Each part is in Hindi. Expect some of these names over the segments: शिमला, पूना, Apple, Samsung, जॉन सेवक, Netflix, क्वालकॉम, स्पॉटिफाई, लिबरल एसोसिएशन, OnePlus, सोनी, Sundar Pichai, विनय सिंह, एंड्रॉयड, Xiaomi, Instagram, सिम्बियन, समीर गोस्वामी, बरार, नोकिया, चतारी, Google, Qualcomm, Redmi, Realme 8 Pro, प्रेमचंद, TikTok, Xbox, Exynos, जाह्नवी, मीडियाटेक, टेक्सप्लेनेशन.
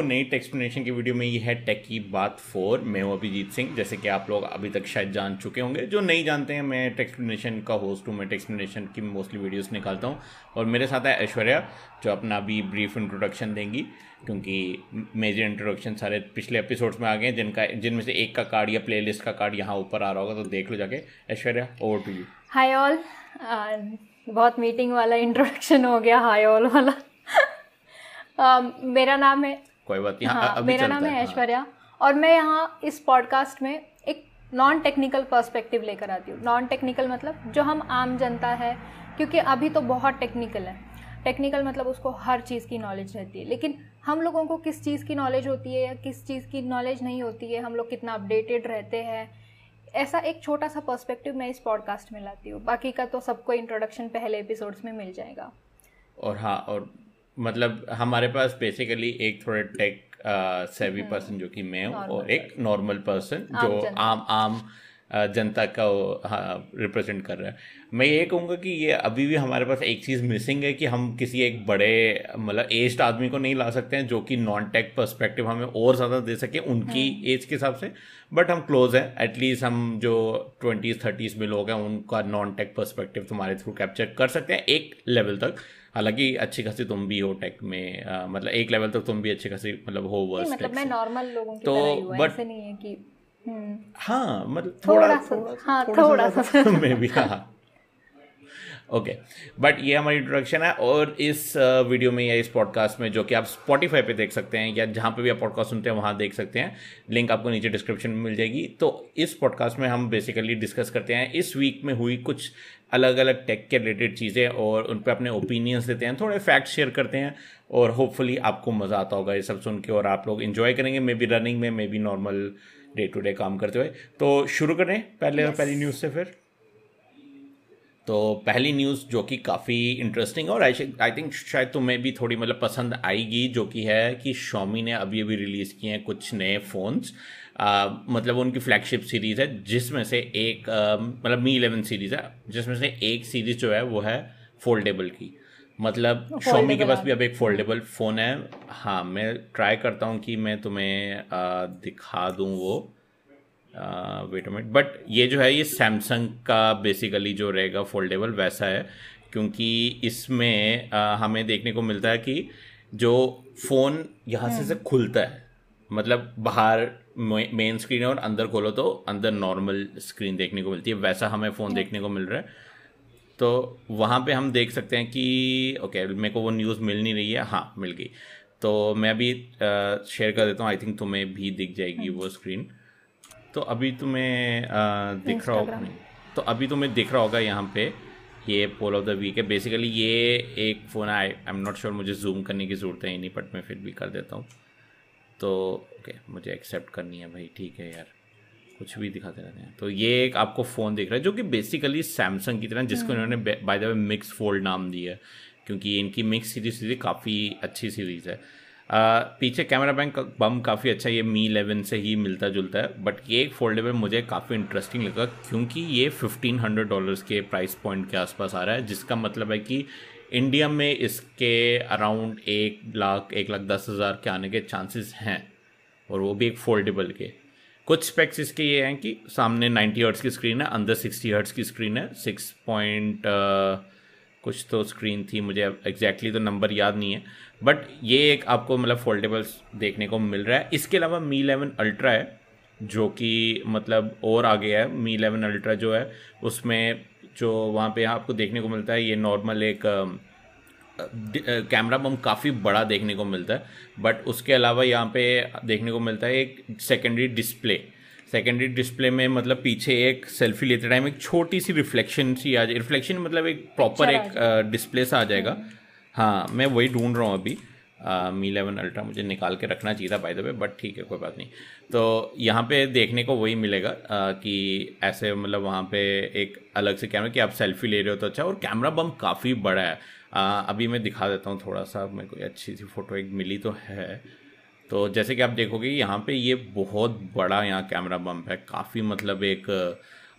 आपको नई टेक्सप्लेनेशन की वीडियो में ये है टेक की बात 4। मैं हूँ अभिजीत सिंह, जैसे कि आप लोग अभी तक शायद जान चुके होंगे। जो नहीं जानते हैं, मैं टेक्सप्लेनेशन का होस्ट हूँ, मैं टेक्सप्लेनेशन की मोस्टली वीडियोस निकालता हूँ और मेरे साथ है ऐश्वर्या जो अपना अभी ब्रीफ इंट्रोडक्शन देंगी, क्योंकि मेजर इंट्रोडक्शन सारे पिछले एपिसोड्स में आ गए हैं जिनमें से एक का कार्ड या प्लेलिस्ट का कार्ड यहाँ ऊपर आ रहा होगा, तो देख लो जाके। Aishwarya, over to you. Hi all, बहुत मीटिंग वाला इंट्रोडक्शन हो गया, हाय ऑल वाला। मेरा नाम है कोई बात नहीं, हाँ, मेरा नाम है ऐश्वर्या। हाँ। और मैं यहाँ इस पॉडकास्ट में एक नॉन टेक्निकल पर्सपेक्टिव लेकर आती हूँ। नॉन टेक्निकल मतलब जो हम आम जनता है, क्योंकि अभी तो बहुत टेक्निकल है। टेक्निकल मतलब उसको हर चीज़ की नॉलेज रहती है, लेकिन हम लोगों को किस चीज़ की नॉलेज होती है या किस चीज़ की नॉलेज नहीं होती है, हम लोग कितना अपडेटेड रहते हैं, ऐसा एक छोटा सा पर्सपेक्टिव मैं इस पॉडकास्ट में लाती हूँ। बाकी का तो सबको इंट्रोडक्शन पहले एपिसोड्स में मिल जाएगा। और हाँ, और मतलब हमारे पास बेसिकली एक थोड़े टेक सेवी पर्सन जो कि मैं हूँ और एक नॉर्मल पर्सन जो आम जनता का रिप्रेजेंट कर रहा है। मैं ये कहूँगा कि ये अभी भी हमारे पास एक चीज़ मिसिंग है कि हम किसी एक बड़े मतलब एज्ड आदमी को नहीं ला सकते हैं जो कि नॉन टेक पर्सपेक्टिव हमें और ज़्यादा दे सके उनकी एज के हिसाब से। बट हम क्लोज हैं, एटलीस्ट हम जो 20s 30s में लोग हैं उनका नॉन टेक पर्सपेक्टिव तुम्हारे थ्रू कैप्चर कर सकते हैं एक लेवल तक। हालांकि अच्छी खासी तुम भी हो टेक में, मतलब एक लेवल तक तुम भी अच्छी खासी मतलब हो वर्स टेक में। नॉर्मल लोगों की तरह ही हूं, ऐसे नहीं है कि हाँ मतलब थोड़ा सा मैं भी हाँ ओके। बट ये हमारी इंट्रोडक्शन है और इस वीडियो में या इस पॉडकास्ट में जो कि आप स्पॉटिफाई पे देख सकते हैं या जहाँ पे भी आप पॉडकास्ट सुनते हैं वहाँ देख सकते हैं, लिंक आपको नीचे डिस्क्रिप्शन में मिल जाएगी। तो इस पॉडकास्ट में हम बेसिकली डिस्कस करते हैं इस वीक में हुई कुछ अलग अलग टेक के रिलेटेड चीज़ें और उन पर अपने ओपिनियंस देते हैं, थोड़े फैक्ट शेयर करते हैं और होपफुली आपको मज़ा आता होगा ये सब सुन के और आप लोग इन्जॉय करेंगे, मे बी रनिंग में, maybe normal day to day काम करते हुए। तो शुरू करें पहली न्यूज़ से। फिर तो पहली न्यूज़ जो कि काफ़ी इंटरेस्टिंग और आई थिंक शायद तुम्हें भी थोड़ी मतलब पसंद आएगी, जो कि है कि Xiaomi ने अभी अभी रिलीज़ किए हैं कुछ नए फ़ोन्स, मतलब उनकी फ्लैगशिप सीरीज़ है जिसमें से एक मतलब Mi 11 सीरीज़ है जिसमें से एक सीरीज़ जो है वो है फोल्डेबल की। मतलब Xiaomi के पास भी अब एक फोल्डेबल फ़ोन है। हाँ, मैं ट्राई करता हूँ कि मैं तुम्हें दिखा दूँ वो, वेट अ मिनट। बट ये जो है ये सैमसंग का बेसिकली जो रहेगा फोल्डेबल वैसा है, क्योंकि इसमें हमें देखने को मिलता है कि जो फ़ोन यहाँ से खुलता है, मतलब बाहर मेन स्क्रीन है और अंदर खोलो तो अंदर नॉर्मल स्क्रीन देखने को मिलती है, वैसा हमें फ़ोन देखने को मिल रहा है। तो वहाँ पे हम देख सकते हैं कि ओके, मेरे को वो न्यूज़ मिल नहीं रही है। हाँ, मिल गई, तो मैं अभी शेयर कर देता हूँ। आई थिंक तुम्हें भी दिख जाएगी वो स्क्रीन। तो अभी तुम्हें दिख रहा होगा, तो अभी तुम्हें दिख रहा होगा यहाँ पे ये पोल ऑफ द वीक है। बेसिकली ये एक फ़ोन है, आई एम नॉट श्योर, मुझे जूम करने की ज़रूरत है नहीं, बट मैं फिर भी कर देता हूँ। तो ओके, मुझे एक्सेप्ट करनी है भाई, ठीक है यार, कुछ भी दिखाते रहते हैं। तो ये एक आपको फ़ोन दिख रहा है जो कि बेसिकली सैमसंग की तरह, जिसको इन्होंने by the way Mix Fold नाम दिया है, क्योंकि इनकी मिक्स सीरीज काफ़ी अच्छी सीरीज़ है। पीछे कैमरा बैंक बम काफ़ी अच्छा, ये Mi 11 से ही मिलता जुलता है। बट ये एक फोल्डेबल मुझे काफ़ी इंटरेस्टिंग लगा, क्योंकि ये $1,500 के प्राइस पॉइंट के आसपास आ रहा है, जिसका मतलब है कि इंडिया में इसके अराउंड 1,10,000 के आने के चांसेस हैं, और वो भी एक फोल्डेबल के। कुछ स्पेक्स इसके ये हैं कि सामने 90 हर्ट्ज़ की स्क्रीन है, अंदर 60 हर्ट्ज़ की स्क्रीन है, 6 पॉइंट कुछ तो स्क्रीन थी, मुझे एग्जैक्टली तो नंबर याद नहीं है। बट ये एक आपको मतलब फोल्डेबल्स देखने को मिल रहा है। इसके अलावा Mi 11 Ultra है जो कि मतलब और आ गया है। Mi 11 Ultra जो है उसमें जो वहाँ पे आपको देखने को मिलता है, ये नॉर्मल एक कैमरा बम काफ़ी बड़ा देखने को मिलता है, बट उसके अलावा यहाँ पे देखने को मिलता है एक सेकेंडरी डिस्प्ले में, मतलब पीछे एक सेल्फी लेते टाइम एक छोटी सी रिफ्लेक्शन सी आ जाए, रिफ्लेक्शन मतलब एक प्रॉपर एक डिस्प्ले सा आ जाएगा। हाँ, मैं वही ढूंढ रहा हूँ अभी। Mi 11 Ultra मुझे निकाल के रखना चाहिए था बाय द वे, बट ठीक है, कोई बात नहीं। तो यहाँ पे देखने को वही मिलेगा कि ऐसे मतलब वहाँ पे एक अलग से कैमरा कि आप सेल्फी ले रहे हो तो अच्छा, और कैमरा बम काफ़ी बड़ा है। अभी मैं दिखा देता हूँ थोड़ा सा, मेरे को अच्छी सी फ़ोटो एक मिली तो है। तो जैसे कि आप देखोगे यहाँ पे ये बहुत बड़ा यहाँ कैमरा बम्प है, काफ़ी मतलब एक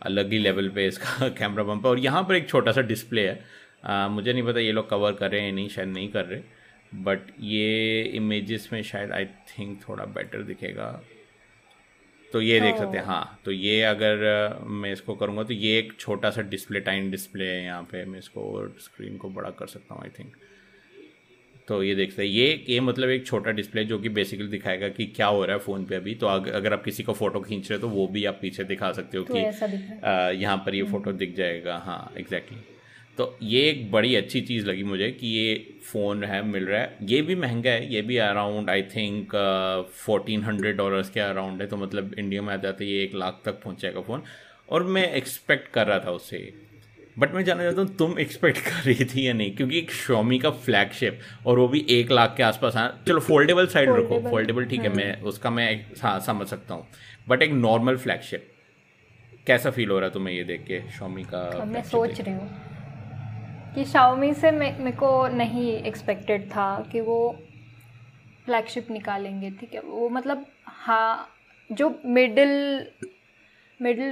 अलग ही लेवल पे इसका कैमरा बम्प है, और यहाँ पर एक छोटा सा डिस्प्ले है। मुझे नहीं पता ये लोग कवर कर रहे हैं नहीं, शायद नहीं कर रहे। बट ये इमेजेस में शायद आई थिंक थोड़ा बेटर दिखेगा, तो ये देख सकते हैं. हाँ, तो ये अगर मैं इसको करूँगा तो ये एक छोटा सा डिस्प्ले, टाइम डिस्प्ले है यहाँ पे. मैं इसको स्क्रीन को बड़ा कर सकता हूँ आई थिंक. तो ये देख सकते हैं, ये मतलब एक छोटा डिस्प्ले जो कि बेसिकली दिखाएगा कि क्या हो रहा है फ़ोन पे अभी. तो अगर आप किसी को फोटो खींच रहे हो तो वो भी आप पीछे दिखा सकते हो कि यहाँ पर ये फोटो दिख जाएगा. हाँ एग्जैक्टली. तो ये एक बड़ी अच्छी चीज़ लगी मुझे कि ये फ़ोन है मिल रहा है. ये भी महंगा है, ये भी अराउंड आई थिंक $1,400 के अराउंड है. तो मतलब इंडिया में आ जाता है ये 1 लाख तक पहुँच जाएगा फ़ोन, और मैं एक्सपेक्ट कर रहा था उससे. बट मैं जानना चाहता हूँ तुम एक्सपेक्ट कर रही थी या नहीं, क्योंकि एक Xiaomi का फ्लैगशिप और वो भी 1 लाख के आसपास. हाँ चलो फोल्डेबल साइड रखो, फोल्डेबल ठीक है, मैं उसका हाँ समझ सकता हूँ. बट एक नॉर्मल फ्लैगशिप कैसा फील हो रहा है तुम्हें ये देख के Xiaomi का? मैं सोच रही हूँ कि Xiaomi से मेरे को नहीं एक्सपेक्टेड था कि वो फ्लैगशिप निकालेंगे. ठीक है, वो मतलब हाँ जो मिडिल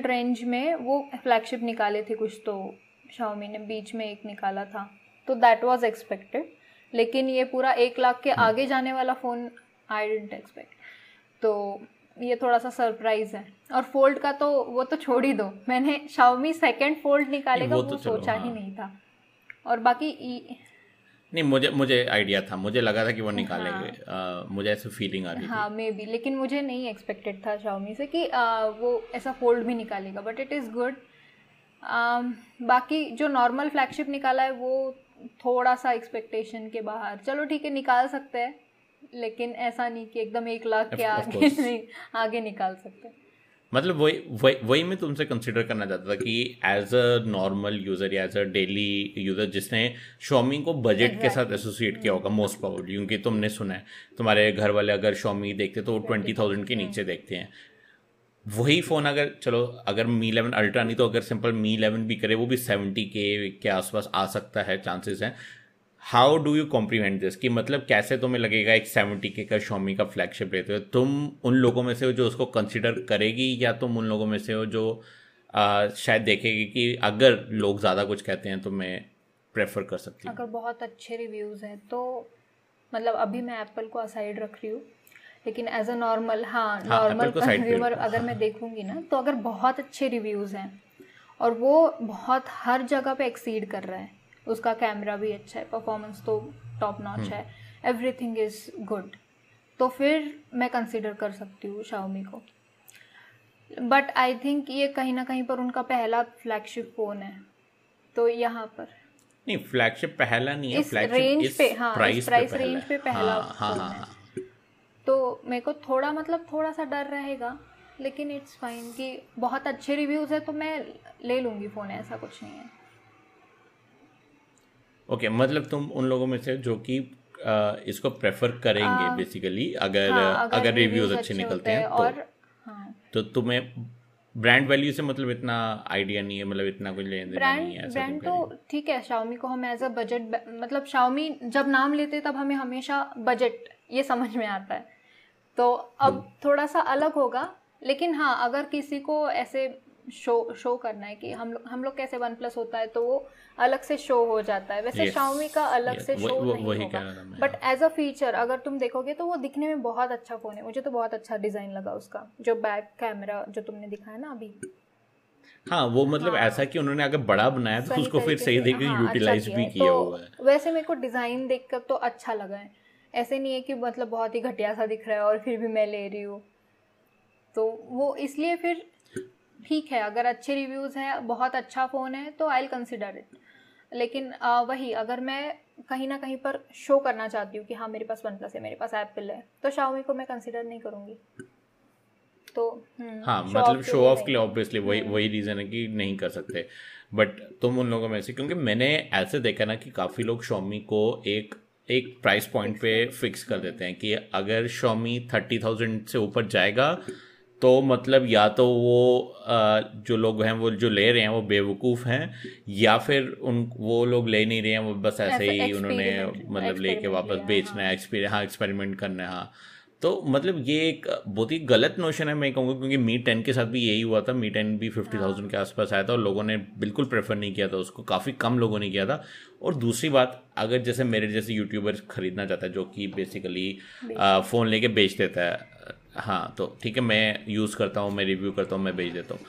रेंज में वो फ्लैगशिप निकाले थे कुछ, तो Xiaomi ने बीच में एक निकाला था, तो दैट वाज एक्सपेक्टेड. लेकिन ये पूरा 1 लाख के आगे जाने वाला फ़ोन आई डिडंट एक्सपेक्ट, तो ये थोड़ा सा सरप्राइज़ है. और फोल्ड का तो वो तो छोड़ ही दो, मैंने Xiaomi सेकेंड फोल्ड निकालेगा वो सोचा ही नहीं था. और बाकी नहीं, मुझे आइडिया था, मुझे लगा था कि वो निकालेंगे. हाँ, मुझे ऐसी फीलिंग आ रही थी. हाँ मे बी, लेकिन मुझे नहीं एक्सपेक्टेड था Xiaomi से कि वो ऐसा फोल्ड भी निकालेगा. But it is good. बाकी जो नॉर्मल फ्लैगशिप निकाला है वो थोड़ा सा एक्सपेक्टेशन के बाहर. चलो ठीक है, निकाल सकते हैं, लेकिन ऐसा नहीं कि एकदम 1 लाख के आगे निकाल सकते हैं. मतलब वही मैं तुमसे कंसिडर करना चाहता था कि एज अ नॉर्मल यूज़र या एज अ डेली यूज़र जिसने Xiaomi को बजट के साथ एसोसिएट किया होगा मोस्ट प्रोबेबली, क्योंकि तुमने सुना है तुम्हारे घर वाले अगर Xiaomi देखते तो वो 20,000 के नीचे देखते हैं. वही फ़ोन अगर चलो अगर Mi 11 अल्ट्रा नहीं तो अगर सिंपल Mi 11 भी करे वो भी 70K के आसपास आ सकता है, चांसेस हैं. How do you comprehend this कि मतलब कैसे तुम्हें लगेगा एक 70K का Xiaomi का फ्लैगशिप लेते हो? तुम उन लोगों में से हो जो उसको कंसिडर करेगी, या तुम उन लोगों में से हो जो शायद देखेगी कि अगर लोग ज़्यादा कुछ कहते हैं तो मैं प्रेफर कर सकती हूँ? अगर बहुत अच्छे रिव्यूज़ हैं तो मतलब अभी मैं एप्पल को असाइड रख रही हूँ, लेकिन as a normal normal consumer अगर मैं देखूँगी ना, तो अगर बहुत अच्छे रिव्यूज़ हैं और वो बहुत हर जगह पे एक्सीड कर रहा है, उसका कैमरा भी अच्छा है, परफॉर्मेंस तो टॉप नॉच है, एवरीथिंग इज़ गुड, तो फिर मैं कंसिडर कर सकती हूँ Xiaomi को. बट आई थिंक ये कहीं ना कहीं पर उनका पहला फ्लैगशिप फ़ोन है, तो यहाँ पर नहीं, फ्लैगशिप पहला नहीं है, इस रेंज पे प्राइस रेंज पे पहला फोन है. तो मेरे को थोड़ा सा डर रहेगा, लेकिन इट्स फाइन कि बहुत अच्छे रिव्यूज़ है तो मैं ले लूँगी फ़ोन, ऐसा कुछ नहीं है. ओके, मतलब तुम उन लोगों में से जो कि इसको प्रेफर करेंगे बेसिकली अगर रिव्यूज़ अच्छे निकलते हैं और तो तुम्हें ब्रांड वैल्यू से मतलब इतना आइडिया नहीं है, मतलब इतना कुछ लेने देना नहीं है. ब्रांड तो ठीक है, Xiaomi को हम एज अ बजट, मतलब Xiaomi जब नाम लेते हैं तब हमें हमेशा बजट ये समझ में आता है, तो अब थोड़ा सा अलग होगा. लेकिन हाँ, अगर किसी को ऐसे शो करना है कि हम लोग कैसे OnePlus होता है तो वो अलग से शो हो जाता है, वैसे Xiaomi का अलग से शो नहीं होगा. बट एज अ फीचर अगर तुम देखोगे तो वो दिखने में बहुत अच्छा फ़ोन है. मुझे तो बहुत अच्छा डिज़ाइन लगा उसका, जो बैक कैमरा जो तुमने दिखाया ना अभी. हाँ वो मतलब ऐसा कि उन्होंने अगर बड़ा बनाया तो उसको फिर सही देखकर यूटिलाइज भी किया हुआ है. वैसे मेरे को डिज़ाइन देखकर तो अच्छा लगा है, ऐसे नहीं है कि मतलब बहुत ही घटिया सा दिख रहा है और फिर भी मैं ले रही हूँ, तो वो इसलिए फिर ठीक है. अगर अच्छे रिव्यूज़ हैं, बहुत अच्छा फ़ोन है तो आई विल कंसिडर इट. लेकिन वही अगर मैं कहीं ना कहीं पर शो करना चाहती हूँ कि हाँ मेरे पास OnePlus है, मेरे पास Apple है, तो Xiaomi को मैं कंसिडर नहीं करूँगी. तो हाँ मतलब शो ऑफ के लिए ऑब्वियसली वही रीज़न है कि नहीं कर सकते. बट तुम उन लोगों में से, क्योंकि मैंने ऐसे देखा ना कि काफ़ी लोग Xiaomi को एक प्राइस पॉइंट पे फिक्स कर देते हैं कि अगर Xiaomi 30,000 से ऊपर जाएगा तो मतलब या तो वो जो लोग हैं वो जो ले रहे हैं वो बेवकूफ़ हैं, या फिर वो लोग ले नहीं रहे हैं, वो बस ऐसे ही उन्होंने मतलब लेके वापस बेचना है, एक्सपेरिमेंट करना है. हाँ तो मतलब ये एक बहुत ही गलत नोशन है मैं कहूँगा, क्योंकि मी 10 के साथ भी यही हुआ था। मी 10 भी 50,000 के आसपास आया था और लोगों ने बिल्कुल प्रेफर नहीं किया था उसको, काफ़ी कम लोगों ने किया था। और दूसरी बात, अगर जैसे मेरे जैसे यूट्यूबर खरीदना चाहता है जो कि बेसिकली फ़ोन लेके बेच देता है, हाँ तो ठीक है, मैं यूज़ करता हूँ, मैं रिव्यू करता हूँ, मैं बेच देता हूँ,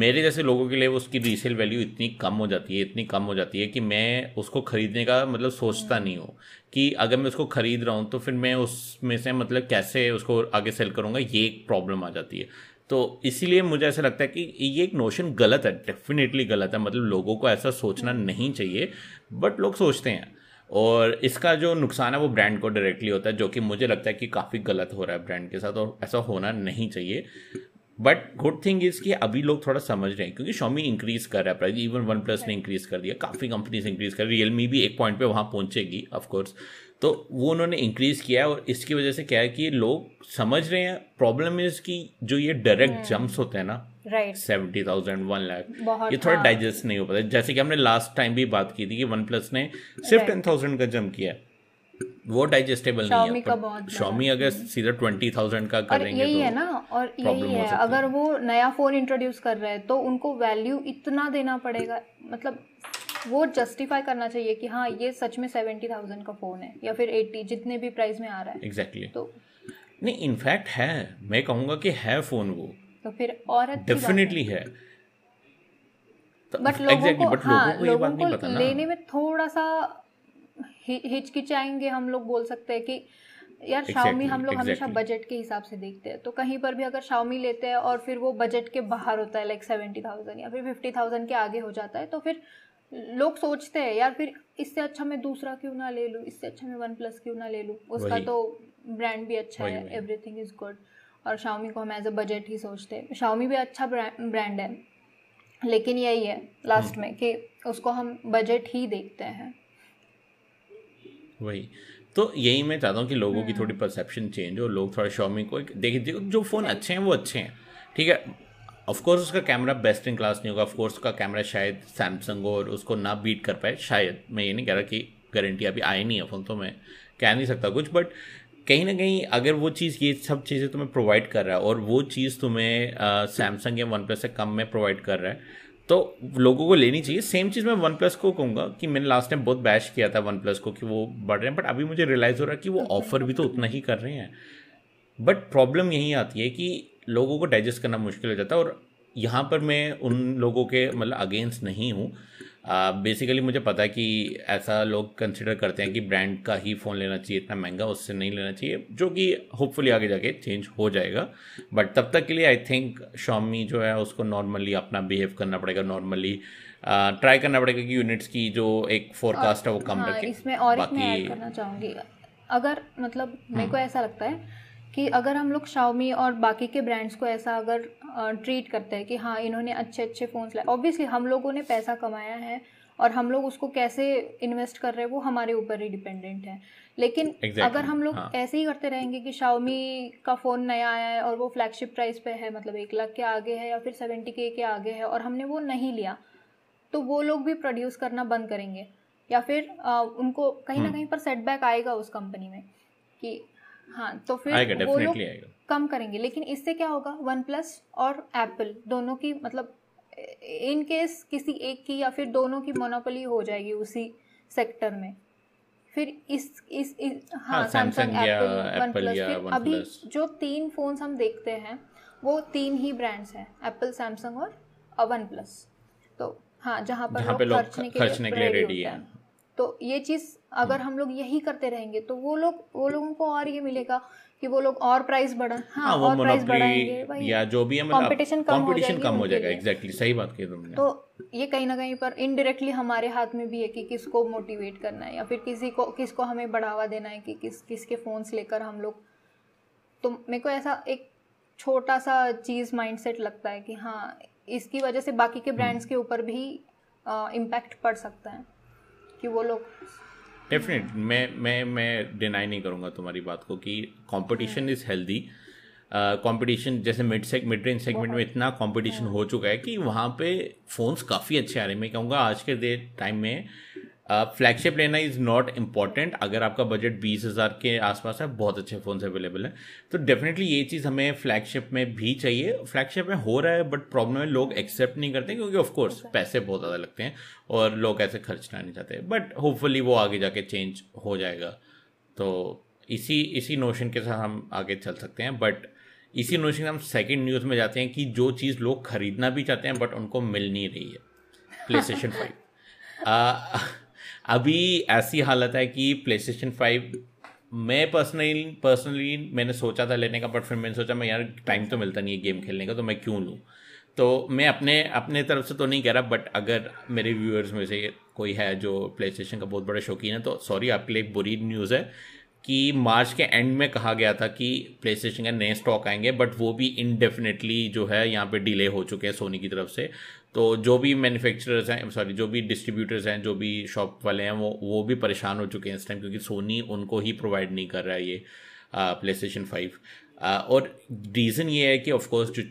मेरे जैसे लोगों के लिए उसकी रीसेल वैल्यू इतनी कम हो जाती है, इतनी कम हो जाती है कि मैं उसको ख़रीदने का मतलब सोचता नहीं हूँ कि अगर मैं उसको ख़रीद रहा हूँ तो फिर मैं उसमें से मतलब कैसे उसको आगे सेल करूँगा, ये एक प्रॉब्लम आ जाती है। तो इसीलिए मुझे ऐसा लगता है कि ये एक नोशन गलत है, डेफिनेटली गलत है, मतलब लोगों को ऐसा सोचना नहीं चाहिए, बट लोग सोचते हैं। और इसका जो नुकसान है वो ब्रांड को डायरेक्टली होता है, जो कि मुझे लगता है कि काफ़ी गलत हो रहा है ब्रांड के साथ, और ऐसा होना नहीं चाहिए। बट गुड थिंग इज़ कि अभी लोग थोड़ा समझ रहे हैं, क्योंकि Xiaomi इंक्रीज़ कर रहा है प्राइस, इवन वन प्लस ने इंक्रीज़ कर दिया, काफ़ी कंपनीज इंक्रीज़ कर, रियलमी भी एक पॉइंट पे वहाँ पहुँचेगी ऑफकोर्स, तो वो उन्होंने इंक्रीज़ किया है। और इसकी वजह से क्या है कि लोग समझ रहे हैं। प्रॉब्लम इज़ कि जो ये डायरेक्ट जंप्स होते हैं ना, 70,000 1 लाख, ये थोड़ा डाइजेस्ट नहीं हो पाता। जैसे कि हमने लास्ट टाइम भी बात की थी कि वन प्लस ने सिर्फ 10,000 का जंप किया, वो डाइजेस्टेबल नहीं है। Xiaomi अगर सीधा 20,000 का करेंगे तो यही है ना, और यही है अगर वो नया फोन इंट्रोड्यूस कर रहे हैं तो उनको वैल्यू इतना देना पड़ेगा, मतलब वो जस्टिफाई करना चाहिए कि हाँ ये सच में 70,000 का फोन है या फिर 80, जितने भी प्राइस में आ रहा है। एग्जैक्टली तो नहीं, इनफैक्ट है, मैं कहूँगा कि है फोन वो, तो फिर और डेफिनेटली है, बट लोगों को लेने में थोड़ा सा हिचकिचाएंगे। हम लोग बोल सकते हैं कि यार Xiaomi हम लोग हमेशा बजट के हिसाब से देखते हैं, तो कहीं पर भी अगर Xiaomi लेते हैं और फिर वो बजट के बाहर होता है, लाइक 70,000 या फिर 50,000 के आगे हो जाता है, तो फिर लोग सोचते हैं यार फिर इससे अच्छा मैं दूसरा क्यों ना ले लूँ, इससे अच्छा मैं वन प्लस क्यों ना ले लूँ, उसका तो ब्रांड भी अच्छा है, एवरीथिंग इज गुड। और Xiaomi को हम एज अ बजट ही सोचते हैं, Xiaomi भी अच्छा ब्रांड है, लेकिन यही है लास्ट में कि उसको हम बजट ही देखते हैं। वही तो यही मैं चाहता हूँ कि लोगों की थोड़ी परसेप्शन चेंज हो, लोग थोड़ा Xiaomi को देखिए, जो फ़ोन अच्छे हैं वो अच्छे हैं, ठीक है, ऑफकोर्स उसका कैमरा बेस्ट इन क्लास नहीं होगा, ऑफकोर्स उसका कैमरा शायद Samsung हो और उसको ना बीट कर पाए शायद, मैं ये नहीं कह रहा कि गारंटी, अभी आए नहीं है फ़ोन तो मैं कह नहीं सकता कुछ, बट कहीं ना कहीं अगर वो चीज़, ये सब चीज़ें तुम्हें प्रोवाइड कर रहा है और वो चीज़ तुम्हें Samsung या OnePlus से कम में प्रोवाइड कर रहा है तो लोगों को लेनी चाहिए। सेम चीज़ मैं वन प्लस को कहूँगा कि मैंने लास्ट टाइम बहुत बैश किया था वन प्लस को कि वो बढ़ रहे हैं, बट अभी मुझे रियलाइज़ हो रहा है कि वो ऑफ़र भी तो उतना ही कर रहे हैं, बट प्रॉब्लम यही आती है कि लोगों को डाइजेस्ट करना मुश्किल हो जाता है। और यहाँ पर मैं उन लोगों के मतलब अगेंस्ट नहीं हूँ, बेसिकली मुझे पता है कि ऐसा लोग कंसिडर करते हैं कि ब्रांड का ही फ़ोन लेना चाहिए, इतना महंगा उससे नहीं लेना चाहिए, जो कि होपफुली आगे जाके चेंज हो जाएगा। बट तब तक के लिए आई थिंक Xiaomi जो है उसको नॉर्मली अपना बिहेव करना पड़ेगा, नॉर्मली ट्राई करना पड़ेगा कि यूनिट्स की जो एक फोरकास्ट है वो कम रखें। इसमें और एक मैं ऐड करना चाहूँगी, अगर मतलब मेरे को ऐसा लगता है कि अगर हम लोग Xiaomi और बाकी के ब्रांड्स को ऐसा अगर ट्रीट करते हैं कि हाँ इन्होंने अच्छे अच्छे फ़ोन्स लाए, ऑब्वियसली हम लोगों ने पैसा कमाया है और हम लोग उसको कैसे इन्वेस्ट कर रहे हैं वो हमारे ऊपर ही डिपेंडेंट है, लेकिन अगर हम लोग ऐसे ही करते रहेंगे कि Xiaomi का फ़ोन नया आया है और वो फ्लैगशिप प्राइस पे है, मतलब 1 लाख के आगे है या फिर 70K के आगे है और हमने वो नहीं लिया, तो वो लोग भी प्रोड्यूस करना बंद करेंगे या फिर उनको कहीं ना कहीं पर सेटबैक आएगा उस कंपनी में कि हाँ, तो फिर वो लोग कम करेंगे। लेकिन इससे क्या होगा, वन प्लस और एप्पल दोनों की मतलब इन केस किसी एक की या फिर दोनों की मोनोपोली हो जाएगी उसी सेक्टर में, फिर हाँ सैमसंग, एप्पल, वन प्लस, फिर अभी जो 3 फोन्स हम देखते हैं वो 3 ही ब्रांड्स हैं, एप्पल, सैमसंग और वन प्लस, तो हाँ जहाँ पर लोग खर्चने के लिए रेडी है। तो ये चीज़ अगर हम लोग यही करते रहेंगे तो वो लोगों को और ये मिलेगा कि वो लोग और प्राइस बढ़ाएं, हाँ और प्राइस बढ़ाएंगे भाई, या जो भी है मतलब कंपटीशन कम हो जाएगा। एग्जैक्टली सही बात कही तुमने। तो ये कहीं ना कहीं पर इनडायरेक्टली हमारे हाथ में भी है कि किसको मोटिवेट करना है या फिर किसको हमें बढ़ावा देना है कि किसके फ़ोन्स लेकर हम लोग। तो मेरे को ऐसा एक छोटा सा चीज़ माइंडसेट लगता है कि हाँ इसकी वजह से बाकी के ब्रांड्स के ऊपर भी इम्पैक्ट पड़ सकता है कि वो लोग डेफिनेट। मैं डिनाई नहीं करूँगा तुम्हारी बात को कि कंपटीशन इज़ हेल्दी। कंपटीशन जैसे मिड रेंज सेगमेंट में इतना कंपटीशन हो चुका है कि वहाँ पे फ़ोन्स काफ़ी अच्छे आ रहे हैं। मैं कहूँगा आज के टाइम में फ्लैगशिप लेना इज़ नॉट इम्पॉर्टेंट. अगर आपका बजट 20,000 के आसपास है, बहुत अच्छे फ़ोन्स अवेलेबल हैं. तो डेफिनेटली ये चीज़ हमें फ्लैगशिप में भी चाहिए. फ्लैगशिप में हो रहा है बट प्रॉब्लम है लोग एक्सेप्ट नहीं करते, क्योंकि ऑफकोर्स पैसे बहुत ज़्यादा लगते हैं और लोग ऐसे खर्चना नहीं चाहते. बट होपफुली वो आगे जाके चेंज हो जाएगा. तो इसी नोशन के साथ हम आगे चल सकते हैं. बट इसी नोशन हम सेकेंड न्यूज़ में जाते हैं कि जो चीज़ लोग खरीदना भी चाहते हैं बट उनको मिल नहीं रही है, PlayStation 5. अभी ऐसी हालत है कि PlayStation 5 मैं पर्सनली मैंने सोचा था लेने का, बट फिर मैंने सोचा मैं यार टाइम तो मिलता नहीं है गेम खेलने का, तो मैं क्यों लूँ. तो मैं अपने तरफ से तो नहीं कह रहा, बट अगर मेरे व्यूअर्स में से कोई है जो PlayStation का बहुत बड़ा शौकीन है, तो सॉरी आपके लिए एक बुरी न्यूज़ है कि मार्च के एंड में कहा गया था कि PlayStation के नए स्टॉक आएंगे, बट वो भी इनडेफिनेटली जो है यहाँ पे डिले हो चुके हैं सोनी की तरफ से. तो जो भी मैन्युफैक्चरर्स हैं, सॉरी जो भी डिस्ट्रीब्यूटर्स हैं, जो भी शॉप वाले हैं, वो भी परेशान हो चुके हैं इस टाइम, क्योंकि सोनी उनको ही प्रोवाइड नहीं कर रहा है ये PlayStation 5. और रीज़न ये है कि ऑफकोर्स जो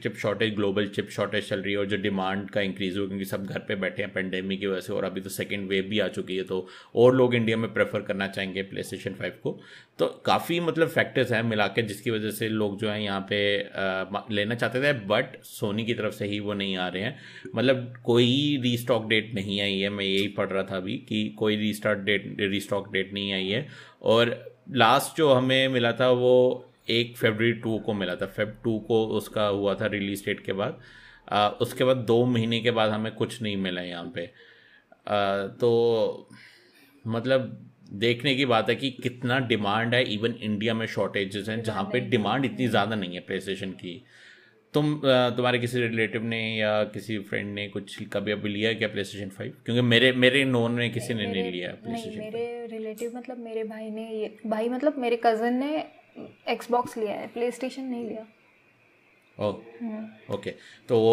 ग्लोबल चिप शॉर्टेज चल रही है और जो डिमांड का इंक्रीज़ हो, क्योंकि सब घर पे बैठे हैं पेंडेमिक की वजह से, और अभी तो सेकेंड वेव भी आ चुकी है, तो और लोग इंडिया में प्रेफर करना चाहेंगे PlayStation 5 को. तो काफ़ी मतलब फैक्टर्स हैं मिला के, जिसकी वजह से लोग जो है यहाँ पे लेना चाहते थे, बट सोनी की तरफ से ही वो नहीं आ रहे हैं. मतलब कोई रीस्टॉक डेट नहीं आई है. मैं यही पढ़ रहा था अभी कि कोई रीस्टॉक डेट नहीं आई है. और लास्ट जो हमें मिला था वो 1 फरवरी 2 को मिला था. Feb 2 को उसका हुआ था रिलीज डेट के बाद. उसके बाद 2 महीने के बाद हमें कुछ नहीं मिला यहाँ पे. तो मतलब देखने की बात है कि कितना डिमांड है. इवन इंडिया में शॉर्टेजेस हैं जहाँ पे डिमांड इतनी ज़्यादा नहीं है PlayStation की. तुम्हारे किसी रिलेटिव ने या किसी फ्रेंड ने कुछ कभी अभी लिया है क्या PlayStation 5? क्योंकि मेरे नोन में किसी ने नहीं लिया PlayStation 5. मेरे रिलेटिव मतलब मेरे भाई ने, भाई मतलब मेरे कज़न ने Xbox लिया है, PlayStation नहीं लिया. ओके. तो वो